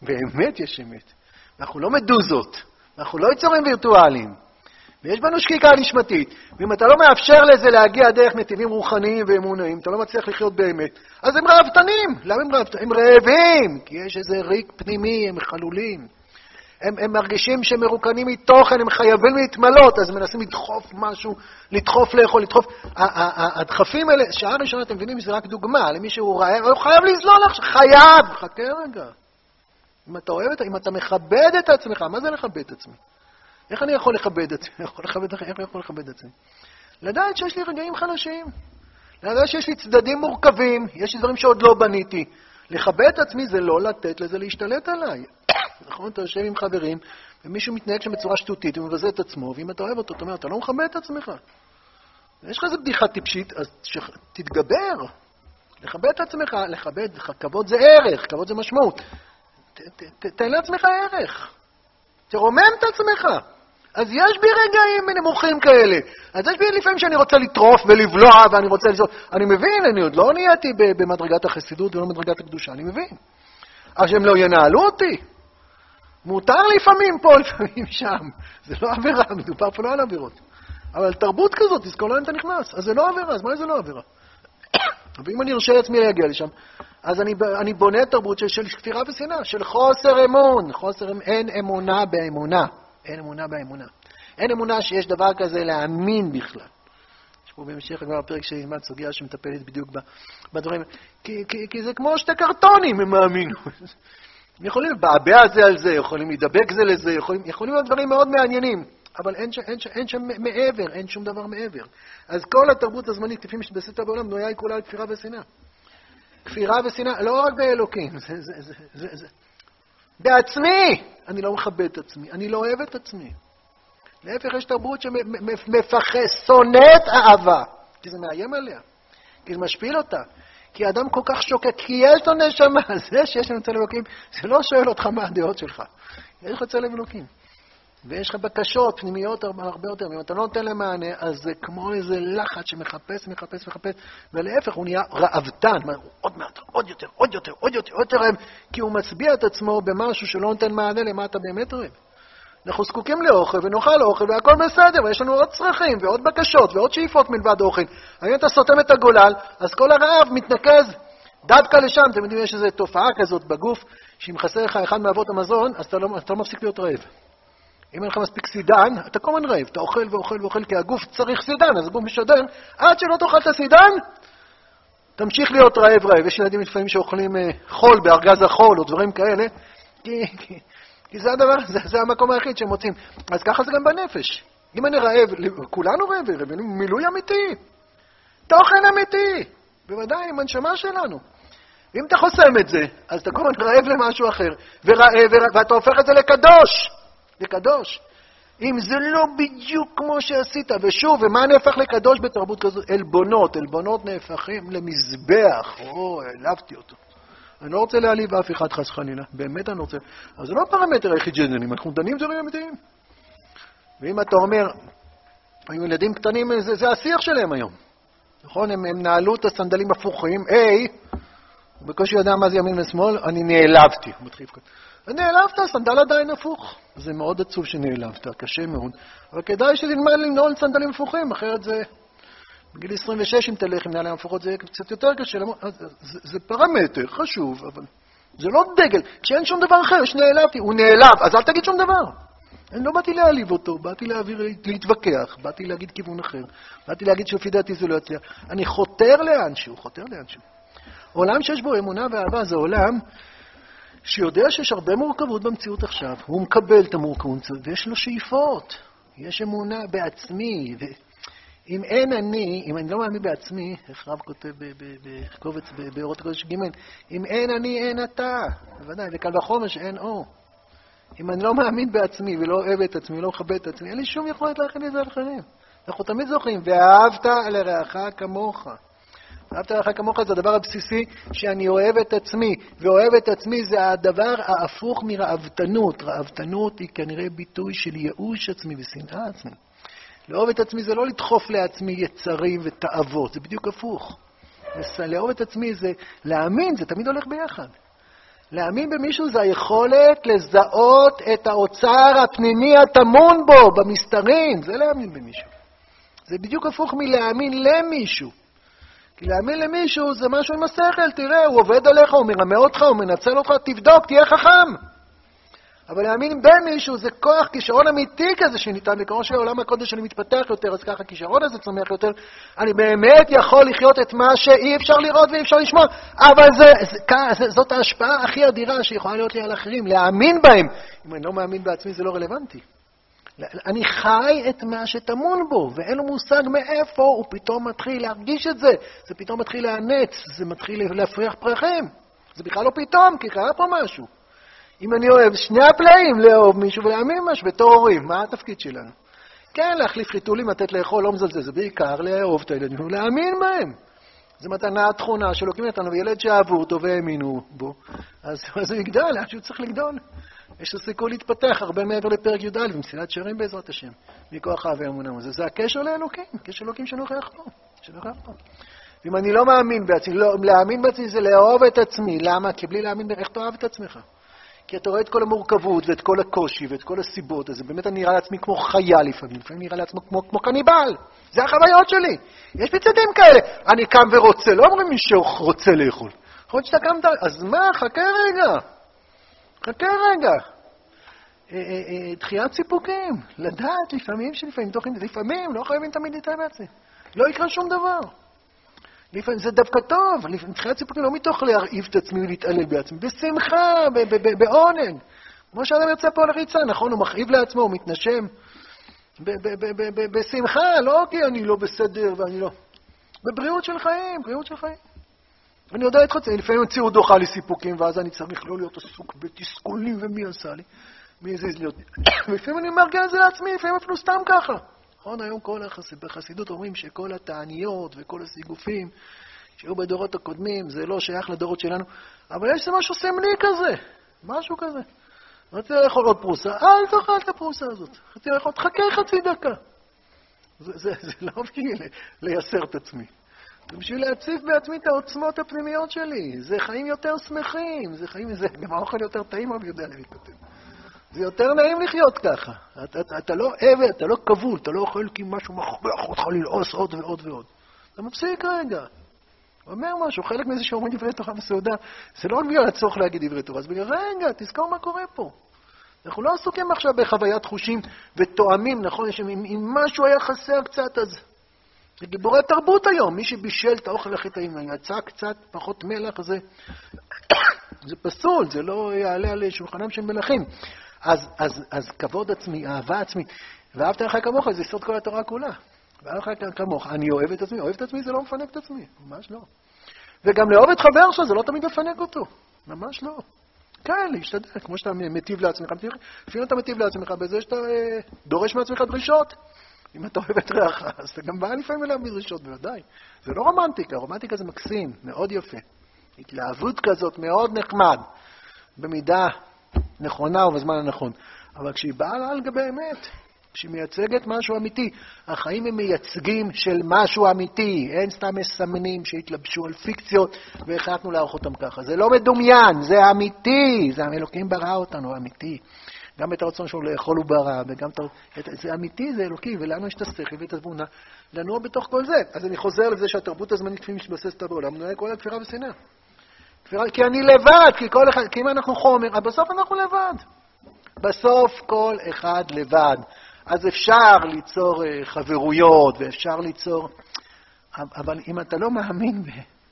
באמת יש אמת. אנחנו לא מדוזות, אנחנו לא יצורים וירטואליים. ויש בנו שקיקה נשמתית, ואם אתה לא מאפשר לזה להגיע דרך נתיבים רוחניים ואמוניים, אתה לא מצליח לחיות באמת, אז הם רעבתנים. למה הם רעבתנים? הם רעבים, כי יש איזה ריק פנימי, הם חלולים. הם מרגישים שהם מרוקנים מתוכן, הם חייבים להתמלות, אז מנסים לדחוף משהו, לדחוף לאכול, לדחוף. הדחפים האלה, שעה ראשונה אתם מבינים, זה רק דוגמה, למי שהוא רעב, הוא חייב לזלול עכשיו, חייב, חכה רגע. אם אתה אוהב את, אם אתה מכבד את עצמך, מה זה לכבד את עצמי? איך אני יכול לכבד את עצמי? איך אני יכול לכבד את עצמי? לדעת שיש לי רגעים חלשים, לדעת שיש לי צדדים מורכבים, יש לי דברים שעוד לא בניתי. לכבד את עצמי זה לא לתת לזה להשתלט עליי. נכון, אתה יושב עם חברים, ומישהו מתנהג שם בצורה שטותית, הוא מבזה את עצמו, ואם אתה אוהב אותו, אתה אומר, אתה לא מכבד את עצמך. יש לך איזו בדיחה טיפשית, אז תתגבר. לכבד את עצמך, לכבד, כבוד זה ערך, כבוד זה משמעות. תן לעצמך ערך. תרומם את עצמך. אז יש בי רגעים נמוכים כאלה. אז יש בי לפעמים שאני רוצה לטרוף ולבלוע, ואני רוצה לזאת. אני מבין, אני עוד לא נהייתי במדרגת החסידות ולא במדרגת הקדושה, אני מבין. אז שהם לא ינהלו אותי. מותר לפעמים פה, לפעמים שם. זה לא עבירה, מדובר פה לא על עבירות. אבל תרבות כזאת, תזכור לאן אתה נכנס. אז זה לא עבירה, אז מה זה לא עבירה? ואם אני ארשה עצמי להגיע לשם, אז אני בונה תרבות של כפירה ושנאה, של חוסר אמון. אין אמונה באמונה. אין אמונה באמונה. אין אמונה שיש דבר כזה להאמין בכלל. יש פה בהמשך כבר הפרק שלמד סוגיה שמטפלת בדיוק בדברים. כי זה כמו שתי קרטונים הם מאמינו. יכולים לבעבע זה על זה, יכולים לדבק זה לזה, יכולים להיות דברים מאוד מעניינים. אבל אין שם מעבר, אין שום דבר מעבר. אז כל התרבות הזמנית, כפי שבסתה בעולם, נויה כולה על כפירה ושנאה. כפירה ושנאה, לא רק באלוקים, זה. בעצמי! אני לא מכבד את עצמי, אני לא אוהב את עצמי. להפך, יש תרבות שמפחד, שונאת אהבה, כי זה מאיים עליה, כי זה משפיל אותה, כי האדם כל כך שוקק, כי יש לו נשמה, זה שיש לנו צלם אלוקים, זה לא שואל אותך מה הדעות שלך, יש לך צלם אלוקים. ויש לך בקשות פנימיות הרבה יותר, ואם אתה לא נותן להם מענה, אז זה כמו איזה לחץ שמחפש, מחפש, מחפש, ולהפך הוא נהיה רעבתן, עוד מעט, עוד יותר, כי הוא מצביע את עצמו במשהו שלא נותן מענה למה אתה באמת רעב. אנחנו זקוקים לאוכל ונאכל אוכל והכל בסדר, ויש לנו עוד צרכים ועוד בקשות ועוד שאיפות מלבד אוכל. אם אתה סותם את הגולל, אז כל הרעב מתנקז דווקא לשם. אתם יודעים, יש איזו תופעה כזאת בגוף, שאם חסר לך אחד מאבות המזון, אז אתה לא מפסיק להיות רעב. אם אין לך מספיק סידן, אתה כל הזמן רעב, אתה אוכל ואוכל ואוכל, כי הגוף צריך סידן, אז הגוף משדר, עד שלא תאכל את הסידן, תמשיך להיות רעב. יש ילדים לפעמים שאוכלים חול בארגז החול או דברים כאלה, כי זה הדבר, זה המקום היחיד שהם מוצאים. אז ככה זה גם בנפש. אם אני רעב, כולנו רעבים, מילוי אמיתי, תוכן אמיתי, בוודאי עם הנשמה שלנו. ואם אתה חוסם את זה, אז אתה כל הזמן רעב למשהו אחר, ואתה הופך את זה לקדוש. לקדוש. אם זה לא בדיוק כמו שעשית, ושוב, ומה נהפך לקדוש בתרבות כזאת? אלבונות. אלבונות נהפכים למזבח. או, העלבתי אותו. אני לא רוצה להעליב אף אחד חס וחלילה. באמת אני רוצה. אבל זה לא הפרמטר היחיד שדנים. אנחנו דנים דברים אמיתיים. ואם אתה אומר, הילדים קטנים, זה השיח שלהם היום. נכון? הם נעלו את הסנדלים הפוכים. היי, הוא בקושי יודע מה זה ימין ושמאל, אני נעלבתי. הוא מתחיל כאן. נעלבת, הסנדל עדיין הפוך. זה מאוד עצוב שנעלבת, קשה מאוד. אבל כדאי שתלמד לנעול סנדלים הפוכים, אחרת זה... בגיל 26 אם תלך עם נעליים הפוכות, זה יהיה קצת יותר קשה. זה פרמטר חשוב, אבל זה לא דגל. כשאין שום דבר אחר, שנעלבתי, הוא נעלב, אז אל תגיד שום דבר. אני לא באתי להעליב אותו, באתי להתווכח, באתי להגיד כיוון אחר, באתי להגיד שלפי דעתי זה לא יצליח. אני חותר לאנשהו, חותר לאנשהו. עולם שיש בו אמונה ואהבה זה עולם שיודע שיש הרבה מורכבות במציאות עכשיו, הוא מקבל את המורכבות, ויש לו שאיפות, יש אמונה בעצמי, ואם אין אני, אם אני לא מאמין בעצמי, איך רב כותב בקובץ באורות הקודש ג', אם אין אני, אין אתה, בוודאי, וקל וחומר שאין או. אם אני לא מאמין בעצמי, ולא אוהב את עצמי, ולא מכבד את עצמי, אין לי שום יכולת להכין את זה על אחרים. אנחנו תמיד זוכרים, ואהבת לרעך כמוך. אהבת לך כמוך זה הדבר הבסיסי שאני אוהב את עצמי, ואוהב את עצמי זה הדבר ההפוך מרעבתנות. רעבתנות היא כנראה ביטוי של ייאוש עצמי ושנאה עצמי. לאהוב את עצמי זה לא לדחוף לעצמי יצרים ותאוות, זה בדיוק הפוך. לאהוב את עצמי זה להאמין, זה תמיד הולך ביחד. להאמין במישהו זה היכולת לזהות את האוצר הפנימי התמון בו, במסתרים, זה להאמין במישהו. זה בדיוק הפוך מלהאמין למישהו. כי להאמין למישהו זה משהו עם השכל, תראה, הוא עובד עליך, הוא מרמה אותך, הוא מנצל אותך, תבדוק, תהיה חכם. אבל להאמין במישהו זה כוח, כישרון אמיתי כזה שניתן, וכמו שלעולם הקודש שאני מתפתח יותר, אז ככה הכישרון הזה צומח יותר, אני באמת יכול לחיות את מה שאי אפשר לראות ואי אפשר לשמוע, אבל זאת ההשפעה הכי אדירה שיכולה להיות לי על אחרים, להאמין בהם. אם אני לא מאמין בעצמי זה לא רלוונטי. אני חי את מה שתמון בו, ואין לו מושג מאיפה, הוא פתאום מתחיל להרגיש את זה, זה פתאום מתחיל להנץ, זה מתחיל להפריח פרחים, זה בכלל לא פתאום, כי קרה פה משהו. אם אני אוהב שני הפלאים, לאהוב מישהו ולהאמין משהו, ותאורים, מה התפקיד שלנו? כן, להחליף חיתולים, לתת לאכול, לא מזלזל, זה בעיקר לאהוב את הילדים ולהאמין בהם. זו מתנה התכונה שלוקים נתנו, וילד שאהבו אותו והאמינו בו, אז הוא יגדל, אז הוא צריך לגדול. יש סיכוי להתפתח הרבה מעבר לפרק י"א, ומסילת שערים בעזרת השם, מכוח אהבה ואמונה. זה הקשר לאלוקים, קשר לאלוקים שנוכח פה, שנוכח פה. ואם אני לא מאמין בעצמי, להאמין בעצמי זה לאהוב את עצמי. למה? כי בלי להאמין, איך אתה אוהב את עצמך? כי אתה רואה את כל המורכבות ואת כל הקושי ואת כל הסיבות, אז באמת אני נראה לעצמי כמו חיה לפעמים, לפעמים נראה לעצמי כמו קניבל. זה החוויות שלי. יש מצדים כאלה. אני קם ורוצה, לא אומרים מי שרוצה לאכול. חוץ שאתה קמת, אז מה? חכה רגע. דחיית סיפוקים. לדעת לפעמים, לא חייבים תמיד להתאם בעצמי. לא יקרה שום דבר. לפעמים זה דווקא טוב, מתחילת סיפוקים לא מתוך להרעיב את עצמי ולהתעלל בעצמי, בשמחה, בעונן. כמו שאדם יוצא פה לריצה, נכון, הוא מכאיב לעצמו, הוא מתנשם, בשמחה, לא כי אני לא בסדר ואני לא. בבריאות של חיים, בריאות של חיים. אני יודע את חצי, לפעמים הציעו דוחה לי סיפוקים, ואז אני צריך לא להיות עסוק בתסכולים ומי עשה לי. מי זה להיות. לפעמים אני מארגן את זה לעצמי, לפעמים אפילו סתם ככה. נכון, היום כל בחסידות אומרים שכל התעניות וכל הסיגופים שהיו בדורות הקודמים, זה לא שייך לדורות שלנו, אבל יש משהו סמלי כזה, משהו כזה. רציתי לאכול עוד פרוסה, אל תאכל את הפרוסה הזאת. רציתי לאכול, תחכה חצי דקה. זה לא בשביל לייסר את עצמי. זה בשביל להציף בעצמי את העוצמות הפנימיות שלי. זה חיים יותר שמחים, זה חיים, זה גם האוכל יותר טעים, אבל יודע להתכתב. זה יותר נעים לחיות ככה. אתה לא עבד, אתה לא כבול, אתה לא אוכל כי משהו מכבח אותך ללעוס עוד ועוד ועוד. אתה מפסיק רגע. אומר משהו, חלק מאיזה שאומרים דברי תורה בסעודה, זה לא בגלל הצורך להגיד דברי תורה, אז בגלל, רגע, תזכור מה קורה פה. אנחנו לא עסוקים עכשיו בחוויית חושים ותואמים, נכון? אם משהו היה חסר קצת, אז גיבורי התרבות היום, מי שבישל את האוכל הכי טעים, יצא קצת פחות מלח, זה פסול, זה לא יעלה על שולחנם של מלכים. אז כבוד עצמי, אהבה עצמי, ואהבת לך כמוך, זה סוד כל התורה כולה. ואהבת לך כמוך, אני אוהב את עצמי, אוהב את עצמי זה לא מפנק את עצמי, ממש לא. וגם לאהוב את חבר שלו, זה לא תמיד מפנק אותו, ממש לא. כן, להשתדל, כמו שאתה מטיב לעצמך, אפילו אתה מטיב לעצמך בזה שאתה דורש מעצמך דרישות. אם אתה אוהב את רעך, אז אתה גם בא לפעמים אליו מדרישות, בוודאי. זה לא רומנטיקה, רומנטיקה זה מקסים, מאוד יפה. התלהבות כזאת, מאוד נחמד, במידה נכונה ובזמן הנכון. אבל כשהיא באה על גבי אמת, כשהיא מייצגת משהו אמיתי, החיים הם מייצגים של משהו אמיתי, אין סתם מסמנים שהתלבשו על פיקציות והחלטנו לערוך אותם ככה. זה לא מדומיין, זה אמיתי, זה אלוקים ברא אותנו, אמיתי. גם את הרצון שלו לאכול הוא ברא, וגם זה אמיתי, זה אלוקי, ולנו יש את השכל ואת התבונה, לנוע בתוך כל זה. אז אני חוזר לזה שהתרבות הזמנית כפי שמתבססת בעולם, נראה כל הכפירה ושנאה. כי אני לבד, כי כל אחד, כי אם אנחנו חומר, בסוף אנחנו לבד. בסוף כל אחד לבד. אז אפשר ליצור חברויות, ואפשר ליצור, אבל אם אתה לא מאמין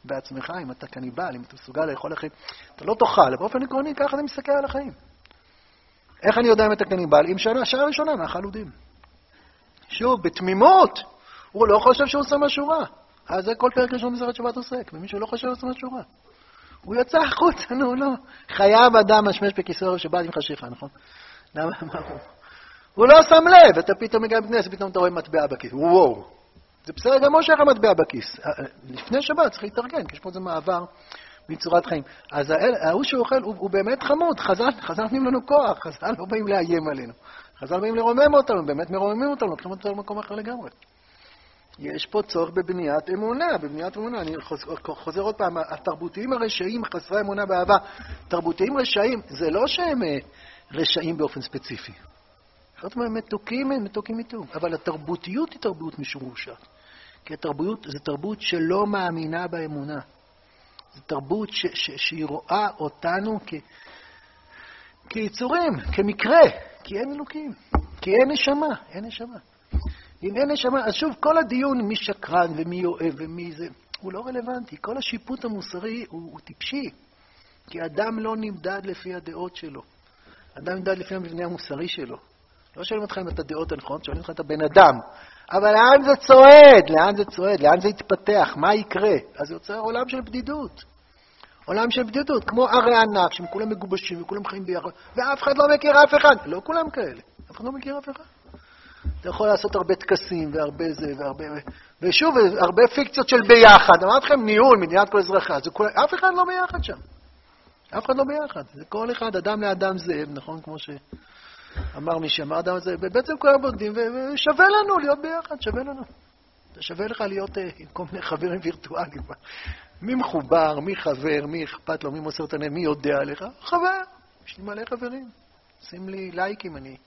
בעצמך, אם אתה קניבל, אם אתה מסוגל לאכול אחרי, אתה לא תאכל, באופן עקרוני, ככה אתה מסתכל על החיים. איך אני יודע אם אתה קניבל? אם שעה ראשונה, מהחלודים. שוב, בתמימות, הוא לא חושב שהוא עושה משהו רע. אז זה כל פרק ראשון מסכת שבת עוסק, ומי שלא חושב עושה משהו רע. הוא יצא חוץ, נו, לא. חייב אדם משמש בכיסאו שבת עם חשיכה, נכון? למה, מה הוא? הוא לא שם לב, אתה פתאום מגיע בכנס, פתאום אתה רואה מטבע בכיס. וואו. זה בסדר גם מושך המטבע בכיס. לפני שבת צריך להתארגן, כי יש פה איזה מעבר מצורת חיים. אז ההוא שאוכל, הוא באמת חמוד. חז"ל נותנים לנו כוח, חז"ל לא באים לאיים עלינו. חז"ל באים לרומם אותנו, באמת מרוממים אותנו, לוקחים אותנו למקום אחר לגמרי. יש פה צורך בבניית אמונה, בבניית אמונה. אני חוזר עוד פעם, התרבותיים הרשעים, חסרי אמונה באהבה. תרבותיים רשעים, זה לא שהם רשעים באופן ספציפי. זאת אומרת, מתוקים. אבל התרבותיות היא תרבות משורשת. כי התרבותיות זו תרבות שלא מאמינה באמונה. זו תרבות שהיא רואה אותנו כיצורים, כמקרה, כי אין אלוקים, כי אין נשמה, אין נשמה. אם אין נשמה, אז שוב, כל הדיון מי שקרן ומי אוהב ומי זה, הוא לא רלוונטי. כל השיפוט המוסרי הוא טיפשי, כי אדם לא נמדד לפי הדעות שלו. אדם נמדד לפי המבנה המוסרי שלו. לא שואלים אותך אם אתה דעות הנכון, שואלים אותך את הבן אדם. אבל לאן זה צועד? לאן זה צועד? לאן זה יתפתח? מה יקרה? אז יוצא עולם של בדידות. עולם של בדידות, כמו ערי ענק, שהם כולם מגובשים וכולם חיים ביחד, ואף אחד לא מכיר אף אחד. לא כולם כאלה. אף אחד לא מכיר אף אחד. אתה יכול לעשות הרבה תקסים והרבה זה והרבה... ושוב, הרבה פיקציות של ביחד. אמרתי לכם, ניהול, מדינת כל אזרחה. זה כול... אף אחד לא ביחד שם. אף אחד לא ביחד. זה כל אחד, אדם לאדם זאב, נכון? כמו ש... אמר מי שאמר אדם הזה, בעצם כולם בודדים, ושווה לנו להיות ביחד, שווה לנו. זה שווה לך להיות עם כל מיני חברים וירטואליים. מי מחובר, מי חבר, מי אכפת לו, מי מוסר את הנאם, מי יודע עליך? חבר, יש לי מלא חברים. שים לי לייקים, אני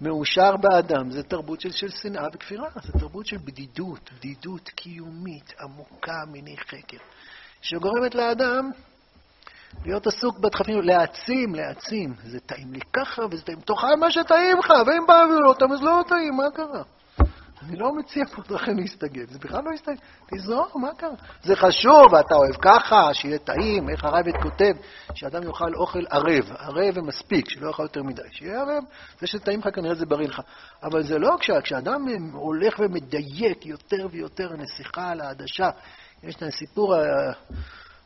מאושר באדם. זה תרבות של שנאה וכפירה, זה תרבות של בדידות, בדידות קיומית, עמוקה מיני חקר, שגורמת לאדם... להיות עסוק בדחפים, להעצים, זה טעים לי ככה, וזה טעים, תאכל מה שטעים לך, ואם באווירות, אז לא טעים, מה קרה? אני לא מציע פה דרכם להסתגל, זה בכלל לא הסתגל, תזרום, מה קרה? זה חשוב, אתה אוהב ככה, שיהיה טעים, איך הרייבד כותב, שאדם יאכל אוכל ערב, ערב ומספיק, שלא יאכל יותר מדי, שיהיה ערב, זה שטעים לך כנראה זה בריא לך, אבל זה לא כשאדם הולך ומדייק יותר ויותר הנסיכה על העדשה, יש את הסיפור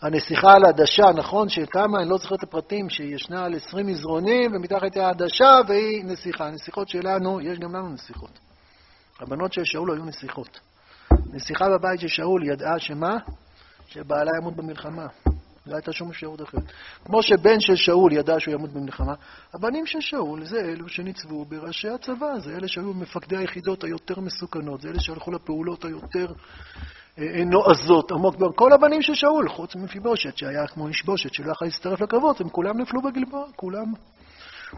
הנסיכה על העדשה, נכון, שכמה, אני לא זוכר את הפרטים, שישנה על 20 מזרונים ומתחת העדשה והיא נסיכה, הנסיכות שלנו, יש גם לנו נסיכות. הבנות של שאול היו נסיכות. נסיכה בבית של שאול ידעה שמה? שבעלה ימות במלחמה. לא הייתה שום אפשרות אחרת. כמו שבן של שאול ידע שהוא ימות במלחמה, הבנים של שאול זה אלו שניצבו בראשי הצבא, זה אלה שהיו מפקדי היחידות היותר מסוכנות, זה אלה שהלכו לפעולות היותר נועזות, עמוק בר. כל הבנים של שאול, חוץ ממפיבושת שהיה כמו ישבושת, שלא יכול להצטרף לקרבות, הם כולם נפלו בגלבוע,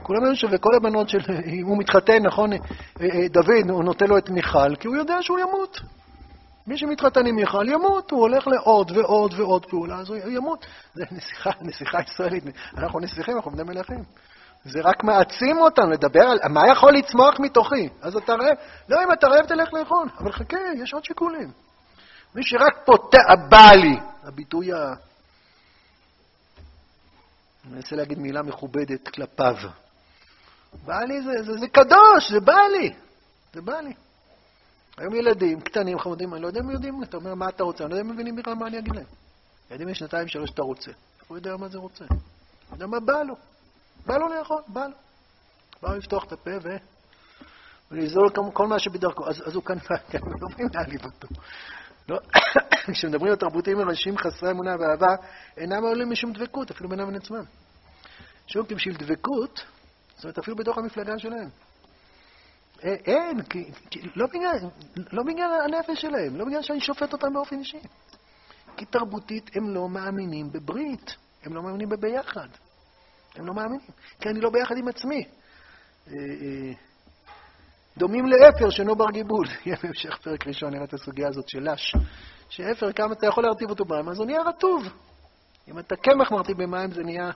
כולם היו שווה, כל הבנות של, הוא מתחתן, נכון, דוד, הוא נותן לו את מיכל, כי הוא יודע שהוא ימות. מי שמתחתן עם מיכל ימות, הוא הולך לעוד ועוד ועוד פעולה, אז הוא ימות. זה נסיכה ישראלית, אנחנו נסיכים, אנחנו בני מלכים. זה רק מעצים אותם לדבר על מה יכול לצמוח מתוכי. אז אתה רעב, לא, אם אתה רעב תלך לאכול, אבל חכה, יש עוד שיקולים. מי שרק בא לי, הביטוי אני רוצה להגיד מילה מכובדת כלפיו. בא לי, זה קדוש, זה בא לי. זה בא לי. היום ילדים, קטנים, חמודים, אני לא יודע אם יודעים, אתה אומר מה אתה רוצה, אני לא יודע אם מבינים בכלל מה אני אגיד להם. ילדים יש שנתיים, שלוש, אתה רוצה. הוא יודע מה זה רוצה. הוא יודע מה בא לו. בא לו לאכול, בא לו. בא לו לפתוח את הפה ולזרול כל מה שבדרכו. אז הוא כאן, לא באים להעליב אותו. כשמדברים על תרבותיים אנשים חסרי אמונה ואהבה, אינם עולים משום דבקות, אפילו בינם בין עצמם. שוב, כי בשביל דבקות, זאת אומרת, אפילו בתוך המפלגה שלהם. אין, לא בגלל הנפש שלהם, לא בגלל שאני שופט אותם באופן אישי. כי תרבותית הם לא מאמינים בברית, הם לא מאמינים בביחד. הם לא מאמינים, כי אני לא ביחד עם עצמי. דומים לאפר שנובר גיבול. יהיה בהמשך פרק ראשון, נראה את הסוגיה הזאת של לש. שאפר, כמה אתה יכול להרטיב אותו מים, אז הוא נהיה רטוב. אם אתה כמח מרטיב במים, זה נהיה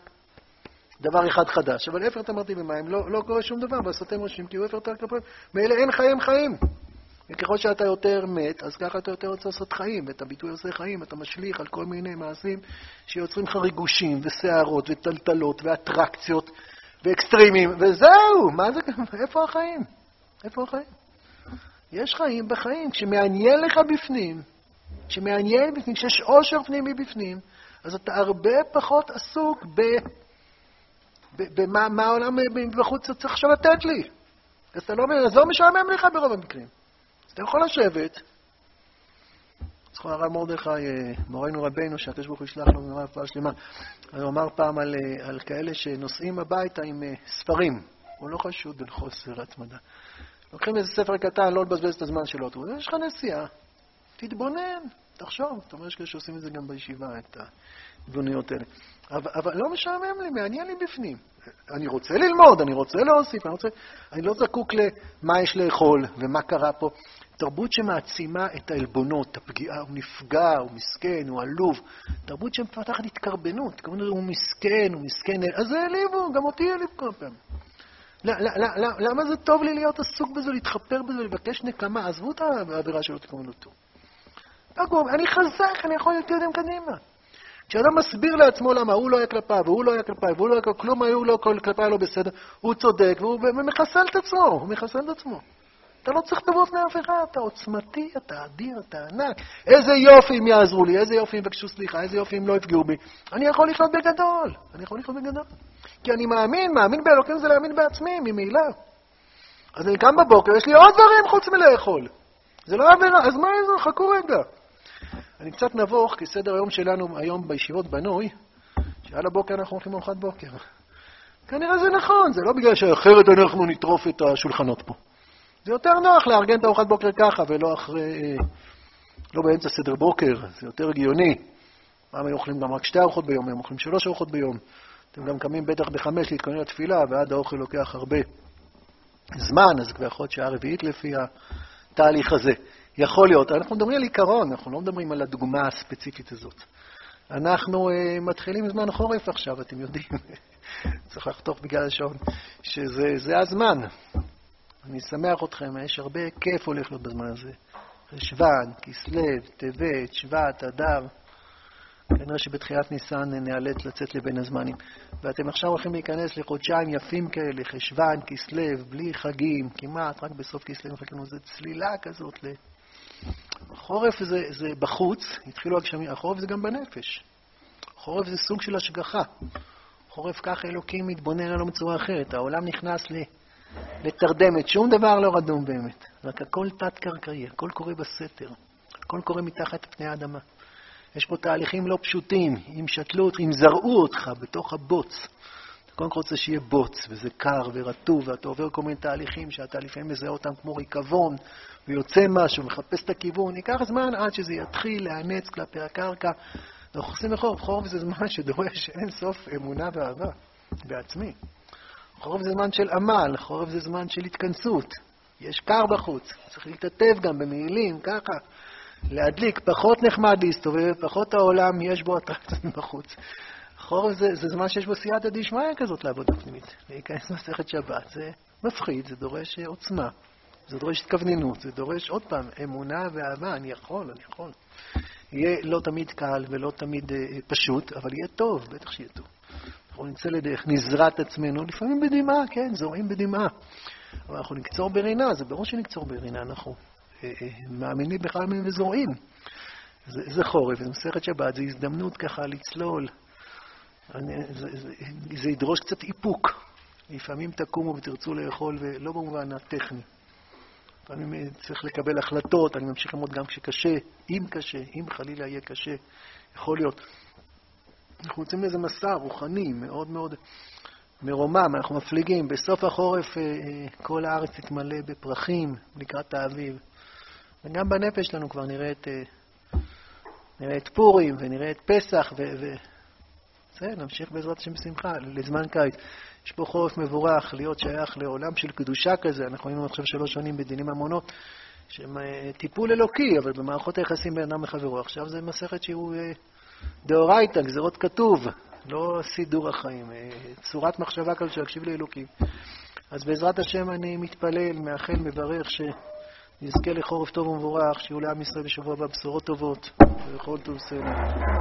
דבר אחד חדש. אבל אפר אתה מרטיב במים, לא קורה שום דבר, בסותם ראשים, כי הוא אפר יותר כפיים. מאלה אין חיים חיים. וככל שאתה יותר מת, אז ככה אתה יותר רוצה לעשות חיים. ואת הביטוי עושה חיים, אתה משליך על כל מיני מעשים שיוצרים לך ריגושים וסערות וטלטלות ואטרקציות ואקסטרימים. וזהו, מה זה? איפה החיים? איפה החיים? יש חיים בחיים, כשמעניין לך בפנים, כשיש עושר פנימי בפנים, אז אתה הרבה פחות עסוק במה העולם בחוץ צריך עכשיו לתת לי. אז אתה לא אומר, זו משעמם לך ברוב המקרים. אז אתה יכול לשבת. זכור הרב מרדכי, מורנו רבינו, שהקדוש ברוך הוא ישלח לו ממש רפואה שלמה, הוא אמר פעם על כאלה שנוסעים הביתה עם ספרים. הוא לא חשוד על חוסר התמדה. לוקחים איזה ספר קטן, לא לבזבז את הזמן שלו. יש לך נסיעה, תתבונן, תחשוב. אתה אומר, יש כאלה שעושים את זה גם בישיבה, את הדבוניות האלה. אבל לא משעמם לי, מעניין לי בפנים. אני רוצה ללמוד, אני רוצה להוסיף, אני לא זקוק למה יש לאכול ומה קרה פה. תרבות שמעצימה את העלבונות, הפגיעה, הוא נפגע, הוא מסכן, הוא עלוב. תרבות שמפתחת התקרבנות, כמובן הוא מסכן, אז זה העליבו, גם אותי העליב כל פעם. למה זה טוב לי להיות עסוק בזה, להתחפר בזה, לבקש נקמה? עזבו את העבירה שלא תקומנו אותו. אני חזק, אני יכול להתקדם קדימה. כשאדם מסביר לעצמו למה הוא לא היה כלפיו, והוא לא היה כלפיו, והוא לא היה כלפיו, כלום היו לו כלפיו לא בסדר, הוא צודק, והוא מחסל את עצמו, אתה לא צריך לבוא בפני אף אחד, אתה עוצמתי, אתה אדיר, אתה ענק. איזה יופי אם יעזרו לי, איזה יופי אם בקשו סליחה, איזה יופי אם לא יפגעו בי. אני יכול לחיות בגדול, כי אני מאמין באלוקים זה להאמין בעצמי, ממילא. אז אני קם בבוקר, יש לי עוד דברים חוץ מלאכול. זה לא עבירה, אז מה זה? חכו רגע. אני קצת נבוך, כי סדר היום שלנו היום בישיבות בנוי, שעל הבוקר אנחנו הולכים ארוחת בוקר. כנראה זה נכון, זה לא בגלל שאחרת אנחנו נטרוף את השולחנות פה. זה יותר נוח לארגן את ארוחת בוקר ככה, ולא אחרי, לא באמצע סדר בוקר, זה יותר הגיוני. פעם היו אוכלים גם רק 2 ארוחות ביום, היום אוכלים 3 ארוחות ביום. אתם גם קמים בטח ב5 להתכונן לתפילה, ועד האוכל לוקח הרבה זמן, אז כבר עוד שעה רביעית לפי התהליך הזה. יכול להיות, אנחנו מדברים על עיקרון, אנחנו לא מדברים על הדוגמה הספציפית הזאת. אנחנו מתחילים זמן חורף עכשיו, אתם יודעים, צריך לחתוך בגלל השעון, שזה הזמן. אני שמח אתכם, יש הרבה כיף הולך להיות בזמן הזה. חשוון, כסלו, טבת, שבט, אדר. כנראה שבתחילת ניסן נאלץ לצאת לבין הזמנים. ואתם עכשיו הולכים להיכנס לחודשיים יפים כאלה, חשוון, כסלו, בלי חגים, כמעט, רק בסוף כסלו מחכים. זה צלילה כזאת. חורף זה בחוץ, התחילו הגשמים, החורף זה גם בנפש. חורף זה סוג של השגחה. חורף כך אלוקים מתבונן עליו בצורה אחרת. העולם נכנס לתרדמת, שום דבר לא רדום באמת. רק הכל תת-קרקעי, הכל קורה בסתר. הכל קורה מתחת פני האדמה. יש פה תהליכים לא פשוטים, אם שתלו, אם זרעו אותך בתוך הבוץ. אתה קודם כל רוצה שיהיה בוץ, וזה קר ורטוב, ואתה עובר כל מיני תהליכים שאתה לפעמים מזהה אותם כמו ריקבון, ויוצא משהו, מחפש את הכיוון, ייקח זמן עד שזה יתחיל להיאנץ כלפי הקרקע. אנחנו עושים לחורף, חורף זה זמן שדורש אין סוף אמונה ואהבה בעצמי. חורף זה זמן של עמל, חורף זה זמן של התכנסות. יש קר בחוץ, צריך להתעטף גם במעילים, ככה. להדליק, פחות נחמד להסתובב, פחות העולם יש בו אטרקציות בחוץ. חורף זה זמן שיש בו סייעתא דשמיא כזאת לעבודה פנימית. להיכנס למסכת שבת, זה מפחיד, זה דורש עוצמה, זה דורש התכווננות, זה דורש עוד פעם אמונה ואהבה, אני יכול. יהיה לא תמיד קל ולא תמיד פשוט, אבל יהיה טוב, בטח שיהיה טוב. אנחנו נצא לדרך, נזרת עצמנו, לפעמים בדמעה, כן, זורעים בדמעה. אבל אנחנו נקצור ברינה, זה ברור שנקצור ברינה, אנחנו מאמינים בכלל מיני וזורעים. זה חורף, זה מסכת שבת, זה הזדמנות ככה לצלול. זה ידרוש קצת איפוק. לפעמים תקומו ותרצו לאכול, ולא במובן הטכני. אני צריך לקבל החלטות, אני ממשיך ללמוד גם כשקשה, אם חלילה יהיה קשה, יכול להיות. אנחנו יוצאים לאיזה מסע רוחני, מאוד מאוד מרומם, אנחנו מפליגים. בסוף החורף כל הארץ התמלא בפרחים לקראת האביב. וגם בנפש שלנו כבר נראה את פורים ונראה את פסח נמשיך בעזרת השם בשמחה לזמן קיץ. יש פה חורף מבורך להיות שייך לעולם של קדושה כזה. אנחנו היינו עכשיו 3 שנים בדיני ממונות שהם טיפול אלוקי, אבל במערכות היחסים בין אדם לחברו. עכשיו זה מסכת שהוא דאורייתא, גזירות כתוב, לא סידור החיים, צורת מחשבה כזו שיקשיב לאלוקים. אז בעזרת השם אני מתפלל, מאחל, מברך שנזכה לחורף טוב ומבורך, שיהיו לעם ישראל בשבוע הבא בשורות טובות וכל טוב סלע.